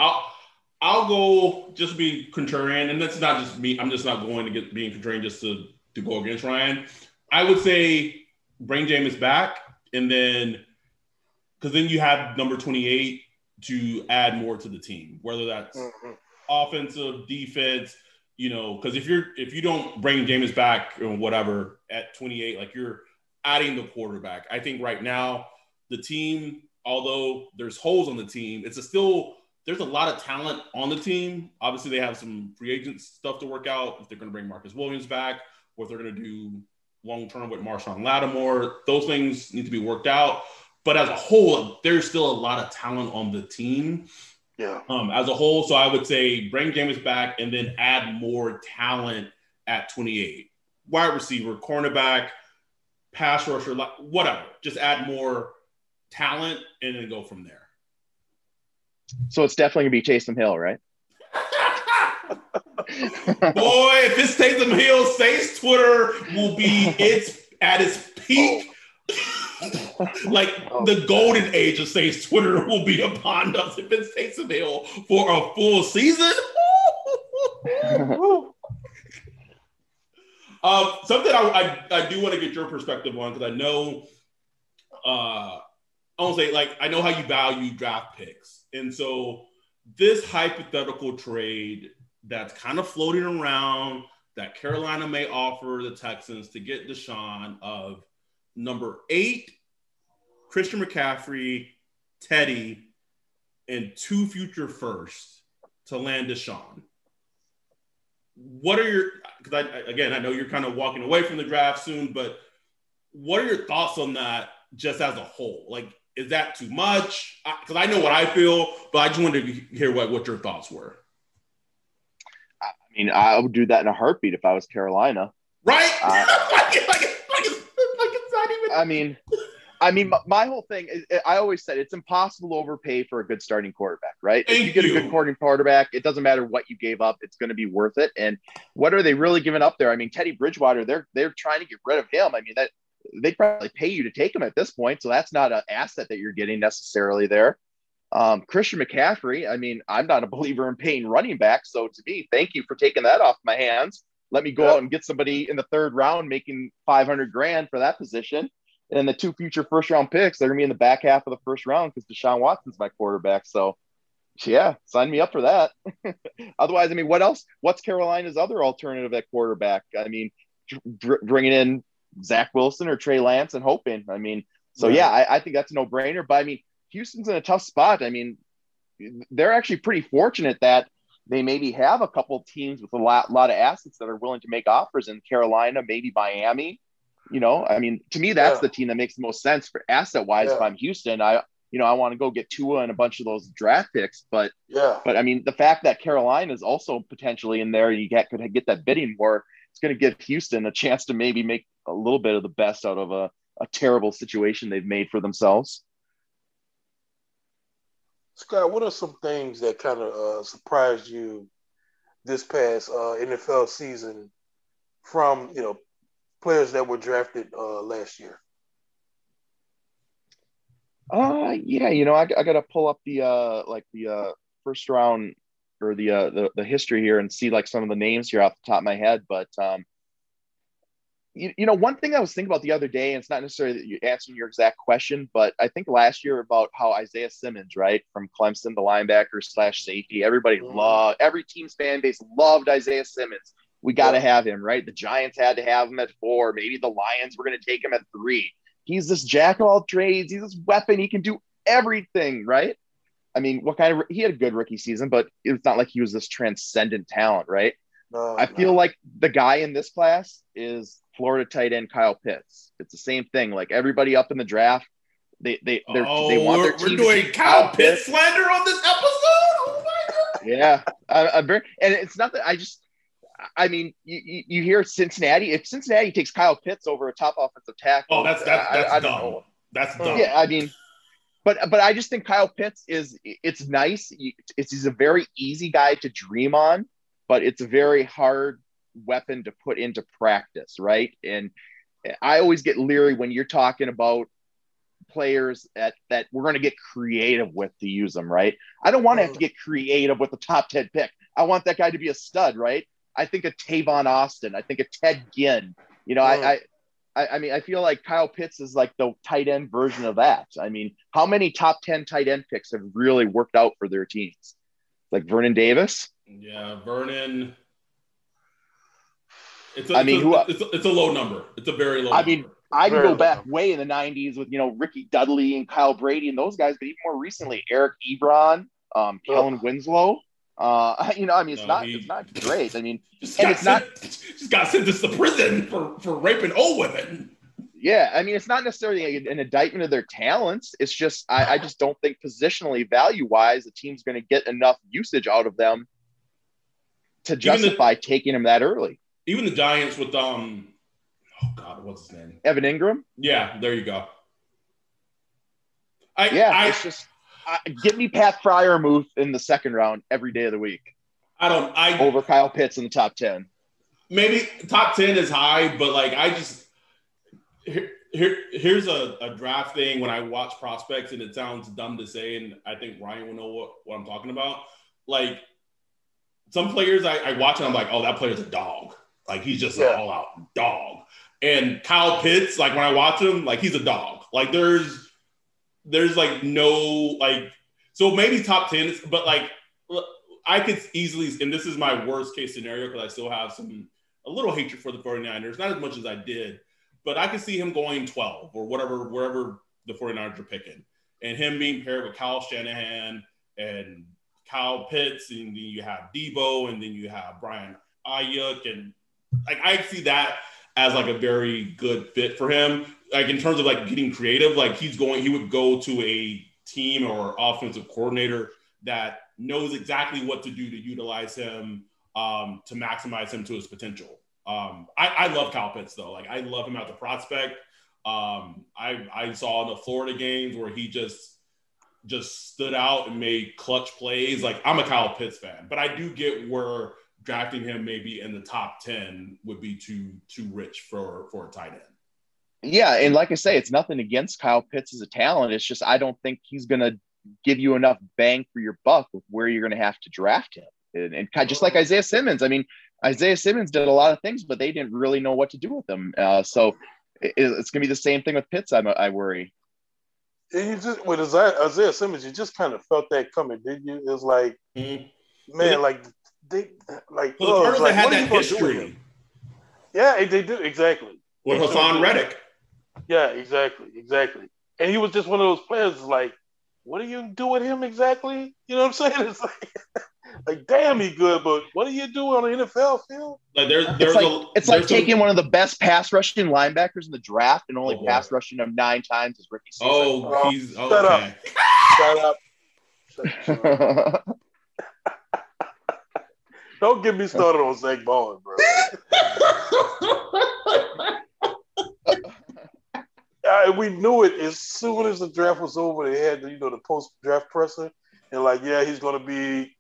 I'll go just be contrarian, and that's not just me. I'm just not going to get being contrarian just to go against Ryan. I would say bring Jameis back, and then – because then you have number 28 to add more to the team, whether that's offensive, defense, you know, because if you don't bring Jameis back or whatever at 28, like you're adding the quarterback. I think right now the team, although there's holes on the team, it's a still there's a lot of talent on the team. Obviously, they have some free agent stuff to work out if they're going to bring Marcus Williams back, what they're going to do long-term with Marshawn Lattimore. Those things need to be worked out. But as a whole, there's still a lot of talent on the team as a whole. So I would say bring Jameis back and then add more talent at 28. Wide receiver, cornerback, pass rusher, whatever. Just add more talent and then go from there. So it's definitely going to be Taysom Hill, right? Boy, if it's Taysom Hill, Saints Twitter will be at its peak. Oh. The golden age of Saints Twitter will be upon us if it's Taysom Hill for a full season. Something I do want to get your perspective on, because I know I won't say, I know how you value draft picks. And so this hypothetical trade that's kind of floating around that Carolina may offer the Texans to get Deshaun of number 8, Christian McCaffrey, Teddy, and 2 future firsts to land Deshaun. What are your – because, I know you're kind of walking away from the draft soon, but what are your thoughts on that just as a whole? Is that too much? Because I know what I feel, but I just wanted to hear what your thoughts were. I mean, I would do that in a heartbeat if I was Carolina. Right? It's not even. I mean, my whole thing is, I always said it's impossible to overpay for a good starting quarterback, right? If you get a good quarterback, it doesn't matter what you gave up; it's going to be worth it. And what are they really giving up there? I mean, Teddy Bridgewater, they're trying to get rid of him. I mean that. They probably pay you to take him at this point. So that's not an asset that you're getting necessarily there. Christian McCaffrey. I mean, I'm not a believer in paying running back. So to me, thank you for taking that off my hands. Let me go out and get somebody in the third round, making $500,000 for that position. And the 2 future first round picks, they're gonna be in the back half of the first round because Deshaun Watson's my quarterback. So yeah, sign me up for that. Otherwise, I mean, what else? What's Carolina's other alternative at quarterback? I mean, bringing in Zach Wilson or Trey Lance and hoping. I mean, so yeah, I think that's a no-brainer. But I mean, Houston's in a tough spot. I mean, they're actually pretty fortunate that they maybe have a couple teams with a lot of assets that are willing to make offers in Carolina, maybe Miami. You know, I mean, to me, that's the team that makes the most sense for asset-wise. If I'm Houston, I want to go get Tua and a bunch of those draft picks. But I mean, the fact that Carolina is also potentially in there, and you could get that bidding war. It's going to give Houston a chance to maybe make a little bit of the best out of a terrible situation they've made for themselves. Scott, what are some things that kind of surprised you this past NFL season from, players that were drafted last year? I got to pull up the first round or the history here and see some of the names here off the top of my head. But one thing I was thinking about the other day, and it's not necessarily that you answering your exact question, but I think last year about how Isaiah Simmons, right, from Clemson, the linebacker / safety, everybody loved, every team's fan base loved Isaiah Simmons. We got to have him, right? The Giants had to have him at 4. Maybe the Lions were going to take him at 3. He's this jack of all trades. He's this weapon. He can do everything, right? I mean, he had a good rookie season, but it's not like he was this transcendent talent, right? I feel like the guy in this class is Florida tight end Kyle Pitts. It's the same thing. Everybody up in the draft, they want their team. We're doing Kyle Pitts slander on this episode? Oh my God. Yeah. And it's not that you hear Cincinnati. If Cincinnati takes Kyle Pitts over a top offensive tackle. Oh, that's dumb. Know. That's dumb. Yeah, I mean – But I just think Kyle Pitts it's nice. He's a very easy guy to dream on, but it's a very hard weapon to put into practice, right? And I always get leery when you're talking about players that we're going to get creative with to use them, right? I don't want to have to get creative with the top 10 pick. I want that guy to be a stud, right? I think of Tavon Austin. I think of Ted Ginn. I mean, I feel like Kyle Pitts is like the tight end version of that. I mean, how many top 10 tight end picks have really worked out for their teams? Like Vernon Davis? Yeah, Vernon. It's a low number. It's a very low number. I mean, I can go back way in the 90s with, you know, Ricky Dudley and Kyle Brady and those guys, but even more recently, Eric Ebron, Kellen Winslow. You know, I mean, it's not great. I mean, just got sent to prison for raping old women. Yeah. I mean, it's not necessarily an indictment of their talents. It's just, I just don't think positionally value wise, the team's going to get enough usage out of them to justify taking them that early. Even the Giants with, what's his name? Evan Ingram. Yeah. There you go. Give me Pat Freiermuth in the second round every day of the week. Over Kyle Pitts in the top 10. Maybe top 10 is high, but like here's a draft thing when I watch prospects, and it sounds dumb to say, and I think Ryan will know what I'm talking about. Like some players I watch and I'm like, oh, that player's a dog. Like he's just an all out dog. And Kyle Pitts, like when I watch him, like he's a dog. Like there's like no, like, so maybe top 10, but like I could easily, and this is my worst case scenario because I still have a little hatred for the 49ers, not as much as I did, but I could see him going 12 or whatever, wherever the 49ers are picking, and him being paired with Kyle Shanahan and Kyle Pitts, and then you have Debo, and then you have Brian Ayuk, and like I see that as like a very good fit for him. Like in terms of like getting creative, like he would go to a team or offensive coordinator that knows exactly what to do to utilize him, to maximize him to his potential. I love Kyle Pitts though. Like I love him as a prospect. I saw in the Florida games where he just stood out and made clutch plays. Like I'm a Kyle Pitts fan, but I do get where drafting him maybe in the top 10 would be too rich for a tight end. Yeah, and like I say, it's nothing against Kyle Pitts as a talent. It's just I don't think he's going to give you enough bang for your buck with where you're going to have to draft him. And just like Isaiah Simmons, I mean, Isaiah Simmons did a lot of things, but they didn't really know what to do with him. So it's going to be the same thing with Pitts, I worry. With Isaiah Simmons, you just kind of felt that coming, didn't you? It was like, man, like – they had that history. Yeah, they do, exactly. With Hassan Reddick. Yeah, exactly. And he was just one of those players like, what do you do with him exactly? You know what I'm saying? It's like damn, he good, but what do you do on the NFL field? Like it's like taking one of the best pass rushing linebackers in the draft and only pass rushing him 9 times as rookie season. Oh, he's okay. Shut up. Don't get me started on Zach Bowen, bro. We knew it as soon as the draft was over. They had the post-draft presser, and like, yeah, he's going to be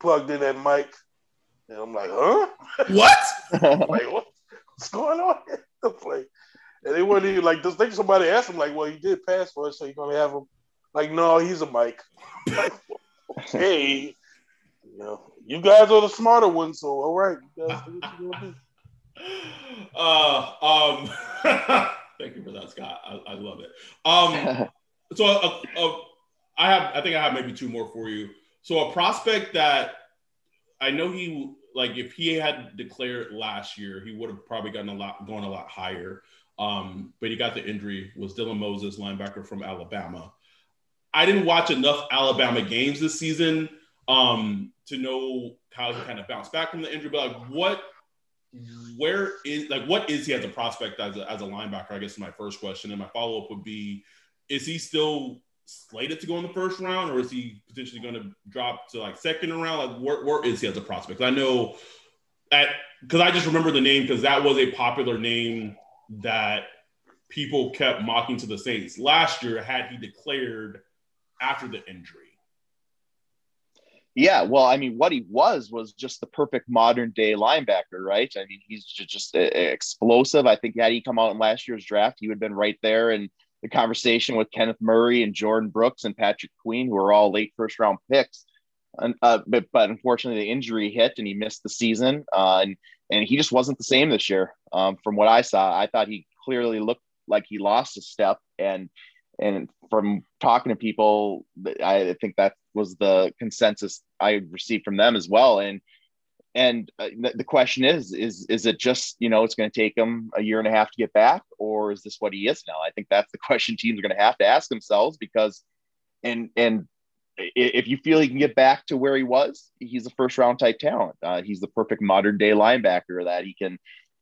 plugged in at mic. And I'm like, huh? What? I'm like, what's going on? And they weren't even like, just think somebody asked him, like, well, he did pass for us, so you're going to have him. Like, no, he's a mic. Like, okay. You guys are the smarter ones, so all right. You guys do what you're gonna do. Thank you for that, Scott. I love it. I think I have maybe 2 more for you. So a prospect that I know he like if he had declared last year, he would have probably gotten a lot higher. But he got the injury. Was Dylan Moses, linebacker from Alabama. I didn't watch enough Alabama games this season to know how he kind of bounced back from the injury, but like what is he as a prospect as a linebacker? I guess is my first question, and my follow up would be: is he still slated to go in the first round, or is he potentially going to drop to like second round? Like where is he as a prospect? I know that because I just remember the name because that was a popular name that people kept mocking to the Saints last year had he declared after the injury. Yeah, well, I mean, what he was just the perfect modern-day linebacker, right? I mean, he's just explosive. I think had he come out in last year's draft, he would have been right there in the conversation with Kenneth Murray and Jordan Brooks and Patrick Queen, who are all late first-round picks. But unfortunately, the injury hit, and he missed the season. And he just wasn't the same this year. From what I saw, I thought he clearly looked like he lost a step. And from talking to people, I think that was the consensus I received from them as well. And the question is it just, you know, it's going to take him a year and a half to get back, or is this what he is now? I think that's the question teams are going to have to ask themselves, because and if you feel he can get back to where he was, he's a first round type talent. He's the perfect modern day linebacker that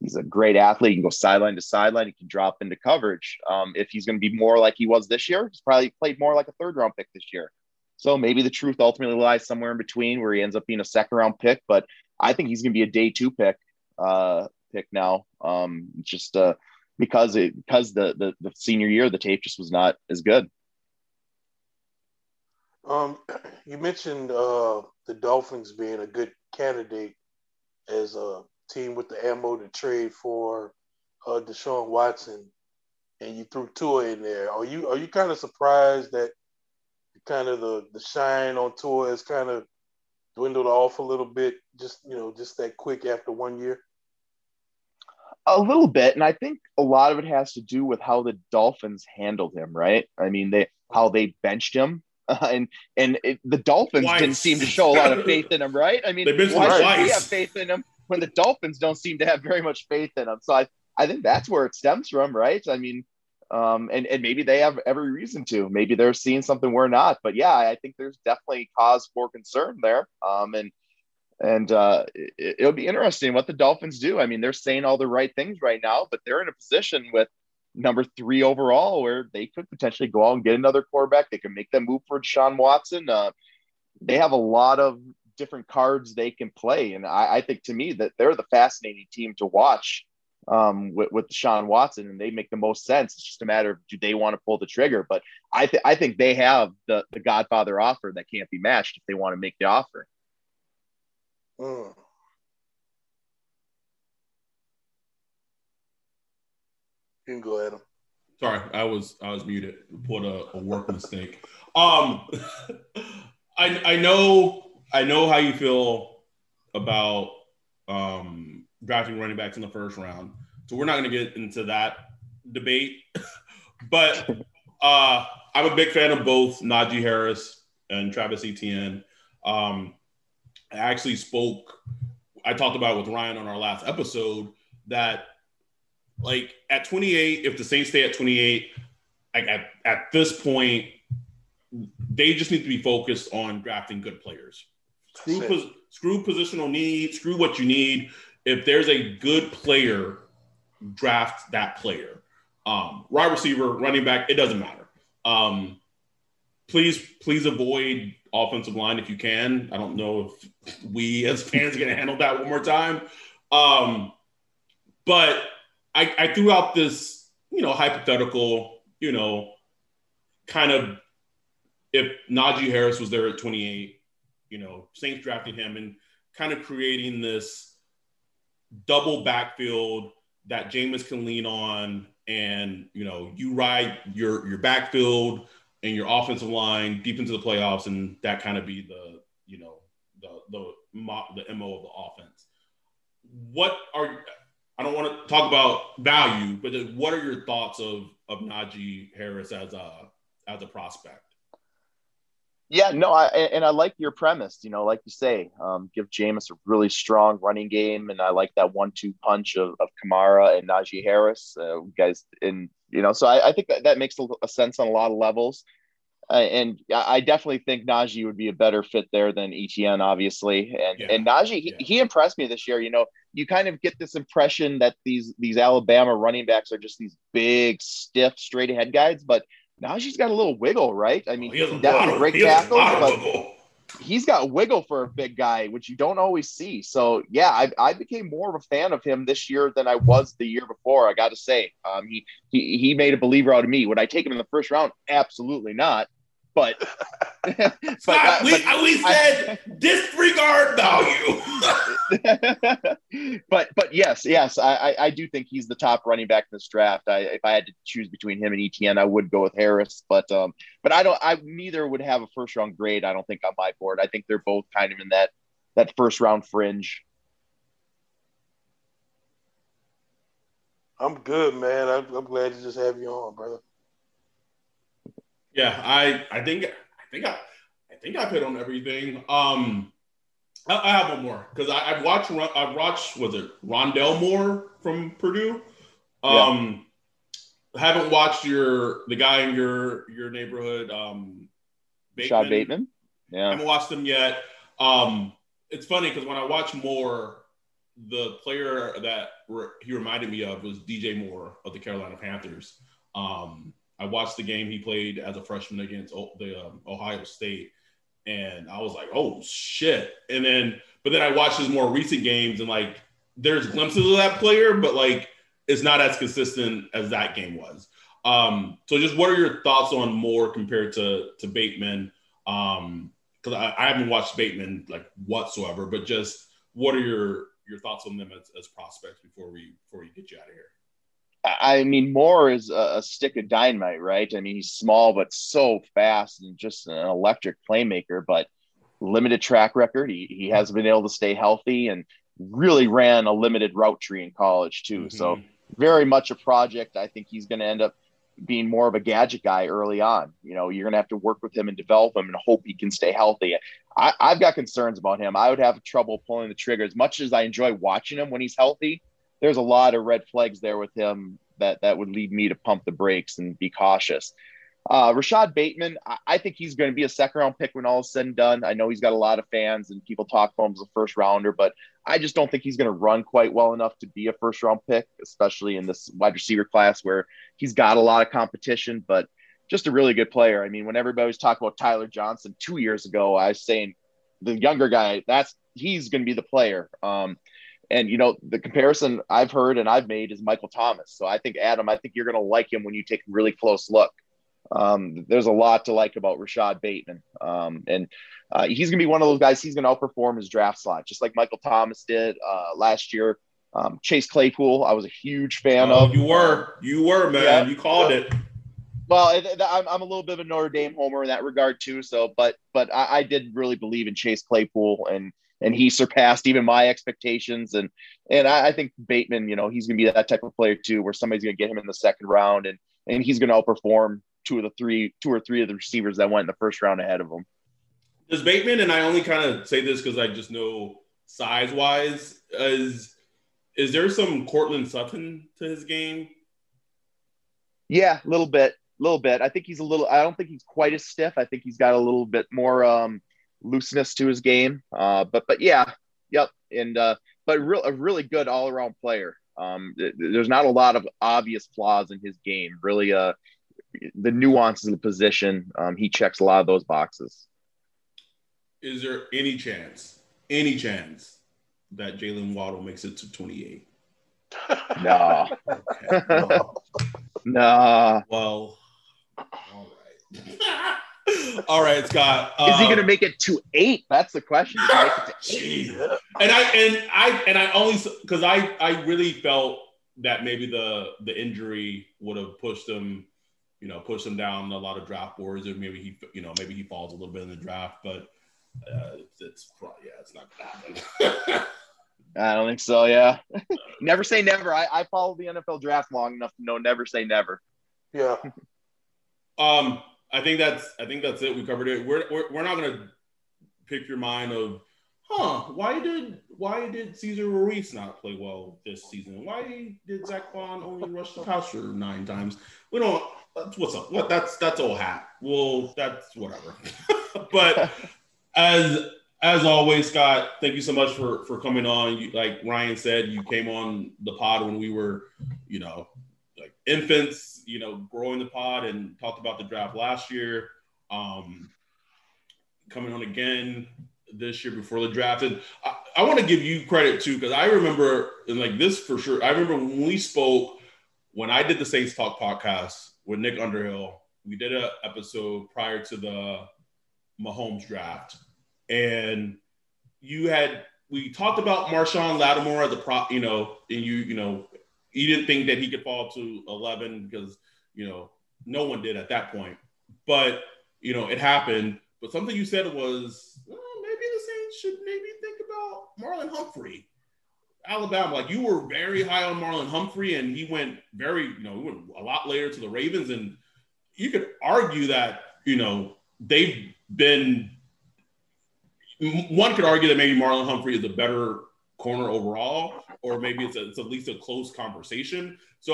he's a great athlete. He can go sideline to sideline. He can drop into coverage. If he's going to be more like he was this year, he's probably played more like a third round pick this year. So maybe the truth ultimately lies somewhere in between, where he ends up being a second round pick, but I think he's going to be a day two pick now. Because the senior year, the tape just was not as good. You mentioned the Dolphins being a good candidate as a team with the ammo to trade for Deshaun Watson, and you threw Tua in there. Are you kind of surprised that kind of the shine on Tua is kind of dwindled off a little bit, just that quick after 1 year? A little bit. And I think a lot of it has to do with how the Dolphins handled him, right? I mean, how they benched him. The Dolphins didn't seem to show a lot of faith in him, right? I mean, why should we have faith in him when the Dolphins don't seem to have very much faith in him? So I think that's where it stems from, right? I mean, and maybe they have every reason to. Maybe they're seeing something we're not. But yeah, I think there's definitely cause for concern there. It'll be interesting what the Dolphins do. I mean, they're saying all the right things right now, but they're in a position with number 3 overall where they could potentially go out and get another quarterback. They can make them move for Deshaun Watson. They have a lot of different cards they can play, and I think to me that they're the fascinating team to watch. With Deshaun Watson, and they make the most sense. It's just a matter of, do they want to pull the trigger? But I think they have the Godfather offer that can't be matched if they want to make the offer. Mm. You can go ahead. Sorry, I was muted. Put a work mistake. I know how you feel about drafting running backs in the first round. So we're not going to get into that debate. But I'm a big fan of both Najee Harris and Travis Etienne. I talked about it with Ryan on our last episode that, like, at 28, if the Saints stay at 28, like at this point, they just need to be focused on drafting good players. Screw positional need, screw what you need. If there's a good player, draft that player. Wide receiver, running back, it doesn't matter. Please avoid offensive line if you can. I don't know if we as fans are going to handle that one more time. But I threw out this, hypothetical, kind of if Najee Harris was there at 28, Saints drafting him and kind of creating this double backfield that Jameis can lean on, and you ride your backfield and your offensive line deep into the playoffs, and that kind of be the MO of the offense. I don't want to talk about value, but what are your thoughts of Najee Harris as a prospect? Yeah, no, I like your premise, like you say, give Jameis a really strong running game. And I like that 1-2 punch of Kamara and Najee Harris, guys. And, so I think that makes a sense on a lot of levels. And I definitely think Najee would be a better fit there than Etienne, obviously. And Najee, he impressed me this year. You kind of get this impression that these Alabama running backs are just these big, stiff, straight ahead guys, but Najee's got a little wiggle, right? I mean, he's definitely a great tackle, but he's got wiggle for a big guy, which you don't always see. So, yeah, I became more of a fan of him this year than I was the year before, I got to say. He made a believer out of me. Would I take him in the first round? Absolutely not. But, we said disregard value. but yes, I do think he's the top running back in this draft. If I had to choose between him and Etienne, I would go with Harris. But neither would have a first round grade, I don't think, on my board. I think they're both kind of in that first round fringe. I'm good, man. I'm glad to just have you on, brother. Yeah, I think I hit on everything. I have one more because I've watched was it Rondale Moore from Purdue? Yeah. Haven't watched the guy in your neighborhood, Bateman. Rashad Bateman. Yeah, haven't watched him yet. It's funny because when I watch Moore, the player that he reminded me of was DJ Moore of the Carolina Panthers. I watched the game he played as a freshman against Ohio State, and I was like, "Oh shit!" But then I watched his more recent games, and like, there's glimpses of that player, but like, it's not as consistent as that game was. So, just what are your thoughts on Moore compared to Bateman? Because I haven't watched Bateman like whatsoever, but just what are your thoughts on them as prospects before we get you out of here? I mean, Moore is a stick of dynamite, right? I mean, he's small, but so fast and just an electric playmaker, but limited track record. He hasn't been able to stay healthy and really ran a limited route tree in college too. Mm-hmm. So very much a project. I think he's going to end up being more of a gadget guy early on. You know, you're going to have to work with him and develop him and hope he can stay healthy. I've got concerns about him. I would have trouble pulling the trigger as much as I enjoy watching him when he's healthy. There's a lot of red flags there with him that would lead me to pump the brakes and be cautious. Rashad Bateman, I think he's going to be a second-round pick when all is said and done. I know he's got a lot of fans and people talk about him as a first-rounder, but I just don't think he's going to run quite well enough to be a first-round pick, especially in this wide receiver class where he's got a lot of competition, but just a really good player. I mean, when everybody was talking about Tyler Johnson 2 years ago, I was saying the younger guy, he's going to be the player. And, you know, the comparison I've heard and I've made is Michael Thomas. So I think, Adam, you're going to like him when you take a really close look. There's a lot to like about Rashad Bateman. And he's going to be one of those guys, he's going to outperform his draft slot, just like Michael Thomas did last year. Chase Claypool, I was a huge fan of. You were, man. Yeah. You called it. Well, I'm a little bit of a Notre Dame homer in that regard too. So, but I did really believe in Chase Claypool and he surpassed even my expectations. And I think Bateman, you know, he's going to be that type of player too, where somebody's going to get him in the second round and he's going to outperform two or three of the receivers that went in the first round ahead of him. Does Bateman, and I only kind of say this because I just know size wise, is there some Cortland Sutton to his game? Yeah, a little bit. I think he's I don't think he's quite as stiff. I think he's got a little bit more, looseness to his game, but yeah, yep, and a really good all-around player. There's not a lot of obvious flaws in his game. Really, the nuances of the position, he checks a lot of those boxes. Is there any chance that Jaylen Waddle makes it to 28? No. Okay. No. Well, all right. All right, Scott. Is he going to make it to 8? That's the question. And I only because I really felt that maybe the injury would have pushed him down a lot of draft boards, and maybe he falls a little bit in the draft, but it's not going to happen. I don't think so. Yeah, never say never. I followed the NFL draft long enough to know never say never. Yeah. I think that's it. We covered it. We're not gonna pick your mind of, why did Cesar Ruiz not play well this season? Why did Zach Bond only rush the passer 9 times? We don't. What's up? What that's old hat. Well, that's whatever. But as always, Scott, thank you so much for coming on. You, like Ryan said, you came on the pod when we were, you know, like infants, you know, growing the pod, and talked about the draft last year, coming on again this year before the draft. And I want to give you credit too, because I remember, and like this for sure, I remember when we spoke, when I did the Saints Talk podcast with Nick Underhill, we did an episode prior to the Mahomes draft. And we talked about Marshawn Lattimore as a prop, you know, and you know, he didn't think that he could fall to 11 because, you know, no one did at that point. But, you know, it happened. But something you said was, maybe the Saints should maybe think about Marlon Humphrey. Alabama, like you were very high on Marlon Humphrey, and he went went a lot later to the Ravens. And you could argue that, they've been – one could argue that maybe Marlon Humphrey is a better corner overall, or maybe it's at least a close conversation. So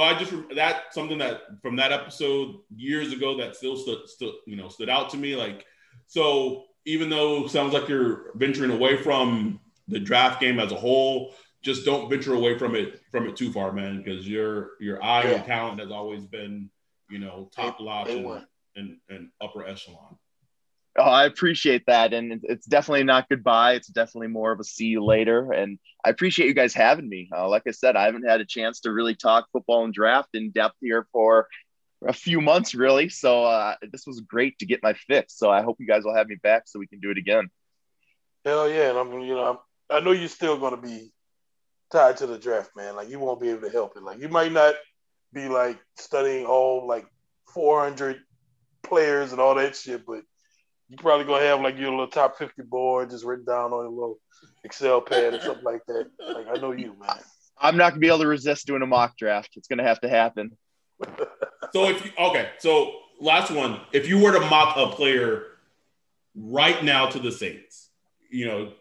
that's something that from that episode years ago that still stood out to me. Like, so even though it sounds like you're venturing away from the draft game as a whole, just don't venture away from it too far, man, because your eye and talent has always been, top notch and upper echelon. Oh, I appreciate that. And it's definitely not goodbye. It's definitely more of a see you later. And I appreciate you guys having me. Like I said, I haven't had a chance to really talk football and draft in depth here for a few months, really. So this was great to get my fix. So I hope you guys will have me back so we can do it again. Hell yeah. And I know you're still going to be tied to the draft, man. Like, you won't be able to help it. Like, you might not be like studying all like 400 players and all that shit, but you probably gonna have like your little top 50 board just written down on a little Excel pad or something like that. Like, I know you, man. I'm not gonna be able to resist doing a mock draft. It's gonna have to happen. So last one. If you were to mock a player right now to the Saints, 28,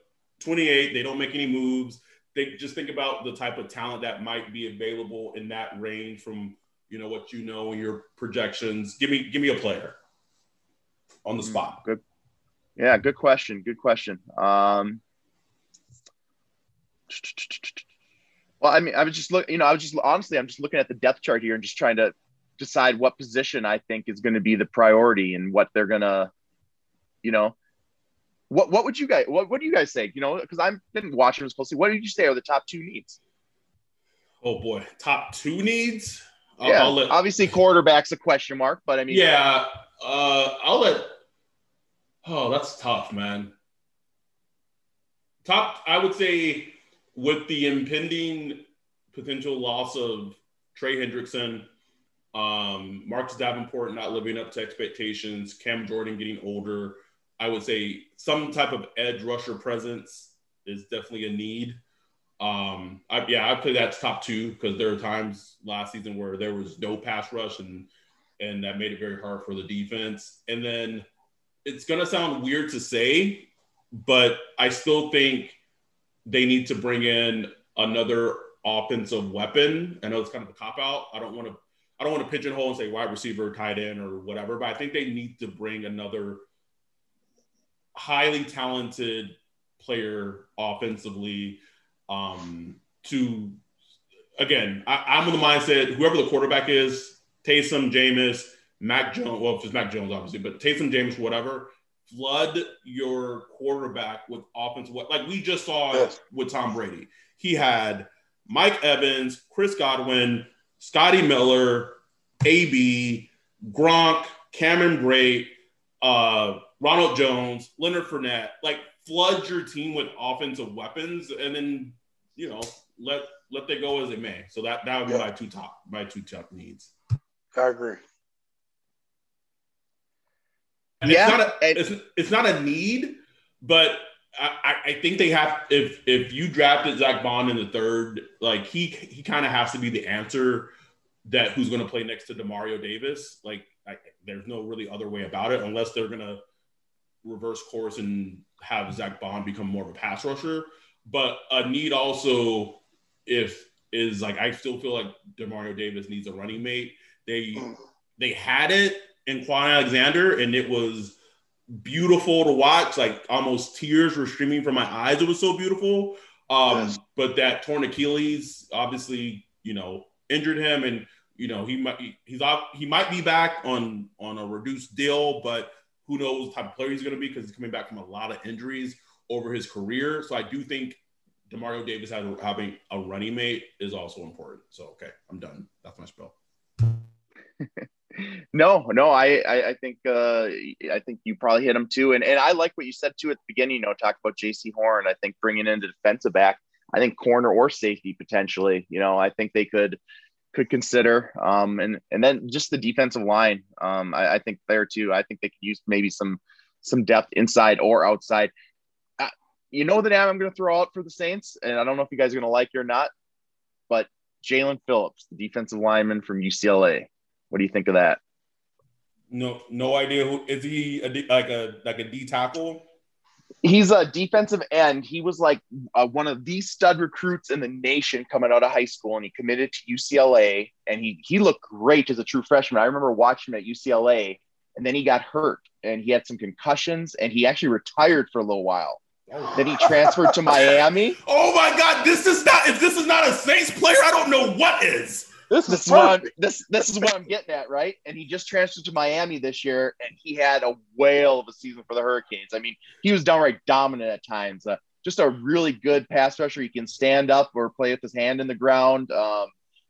they don't make any moves. They just think about the type of talent that might be available in that range from what and your projections. Give me a player on the spot. Good. Yeah, good question. Well, I mean, I was just looking at the depth chart here and just trying to decide what position I think is going to be the priority and what they're going to, what do you guys say? Because I've been watching this closely. What did you say are the top two needs? Oh boy, top two needs. Yeah, obviously quarterback's a question mark, but I mean, yeah. That's tough, man. I would say with the impending potential loss of Trey Hendrickson, Marcus Davenport not living up to expectations, Cam Jordan getting older, I would say some type of edge rusher presence is definitely a need. I'd say that's top two because there are times last season where there was no pass rush and that made it very hard for the defense. And then it's going to sound weird to say, but I still think they need to bring in another offensive weapon. I know it's kind of a cop-out. I don't want to pigeonhole and say wide receiver, tight end, or whatever, but I think they need to bring another highly talented player offensively I'm of the mindset, whoever the quarterback is, Taysom, Jameis, Mac Jones, well, it's just Mac Jones, obviously, but Taysom, Jameis, whatever, flood your quarterback with offensive, like we just saw with Tom Brady. He had Mike Evans, Chris Godwin, Scotty Miller, AB, Gronk, Cameron Brate, Ronald Jones, Leonard Fournette, like flood your team with offensive weapons and then, let they go as they may. So that would be my two top needs. I agree. And it's not a need, but I think they have. If you drafted Zach Bond in the third, like he kind of has to be the answer that who's going to play next to DeMario Davis. Like there's no really other way about it unless they're going to reverse course and have Zach Bond become more of a pass rusher. But a need also I still feel like DeMario Davis needs a running mate. They had it in Quan Alexander, and it was beautiful to watch. Like, almost tears were streaming from my eyes. It was so beautiful. But that torn Achilles obviously, injured him, and he might be back on a reduced deal, but who knows what type of player he's going to be because he's coming back from a lot of injuries over his career. So I do think DeMario Davis having a running mate is also important. So, okay, I'm done. That's my spell. No, I think you probably hit him too. And I like what you said too at the beginning, talk about J.C. Horn. I think bringing in the defensive back, I think corner or safety potentially, I think they could consider. And then just the defensive line. I think there too, I think they could use maybe some depth inside or outside. you know the name I'm going to throw out for the Saints, and I don't know if you guys are going to like it or not, but Jalen Phillips, the defensive lineman from UCLA. What do you think of that? No idea. Who is he? Like a D tackle? He's a defensive end. He was like one of the stud recruits in the nation coming out of high school, and he committed to UCLA, and he looked great as a true freshman. I remember watching him at UCLA, and then he got hurt, and he had some concussions, and he actually retired for a little while. Then he transferred to Miami. Oh my God! If this is not a Saints player, I don't know what is. This is what I'm getting at, right? And he just transferred to Miami this year, and he had a whale of a season for the Hurricanes. I mean, he was downright dominant at times. Just a really good pass rusher. He can stand up or play with his hand in the ground.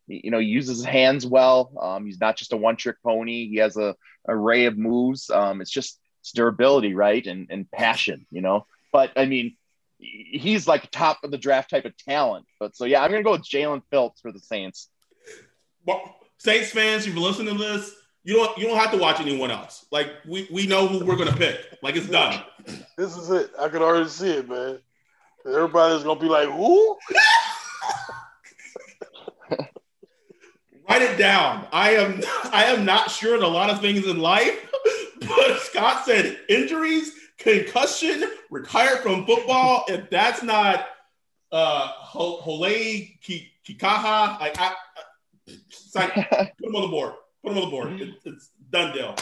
He uses his hands well. He's not just a one-trick pony. He has an array of moves. It's just durability, right, and passion, you know. But, I mean, he's like top of the draft type of talent. But so, yeah, I'm going to go with Jalen Phillips for the Saints. Well, Saints fans, you've listened to this. You don't have to watch anyone else. Like, we know who we're going to pick. Like, it's done. This is it. I can already see it, man. Everybody's going to be like, who? Write it down. I am not sure in a lot of things in life, but Scott said injuries, concussion, retired from football. If that's not Holei Kikaha, put him on the board. Put him on the board. It's done deal.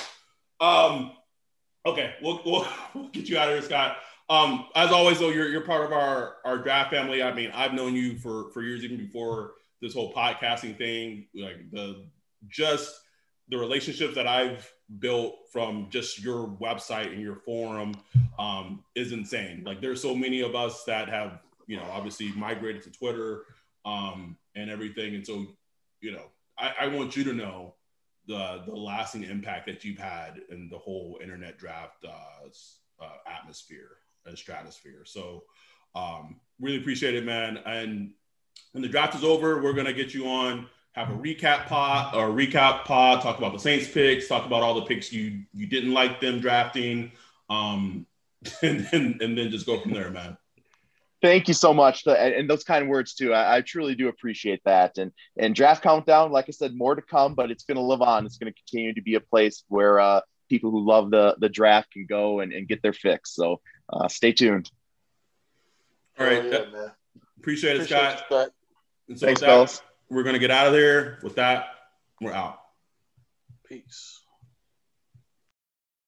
Okay, we'll get you out of here, Scott. As always, though, you're part of our draft family. I mean, I've known you for years, even before this whole podcasting thing. Like the relationships that I've built from just your website and your forum is insane. Like, there's so many of us that have, you know, obviously migrated to Twitter and everything. And so, you know, I want you to know the lasting impact that you've had in the whole internet draft atmosphere and stratosphere. So really appreciate it, man. And when the draft is over, we're going to get you on, have a recap pod, talk about the Saints picks, talk about all the picks you didn't like them drafting, and then just go from there, man. Thank you so much. And those kind words too. I truly do appreciate that. And Draft Countdown, like I said, more to come, but it's going to live on. It's going to continue to be a place where people who love the draft can go and get their fix. So stay tuned. All right. Yeah, man. Appreciate it, Scott. And so thanks, fellas. We're going to get out of there. With that, we're out. Peace.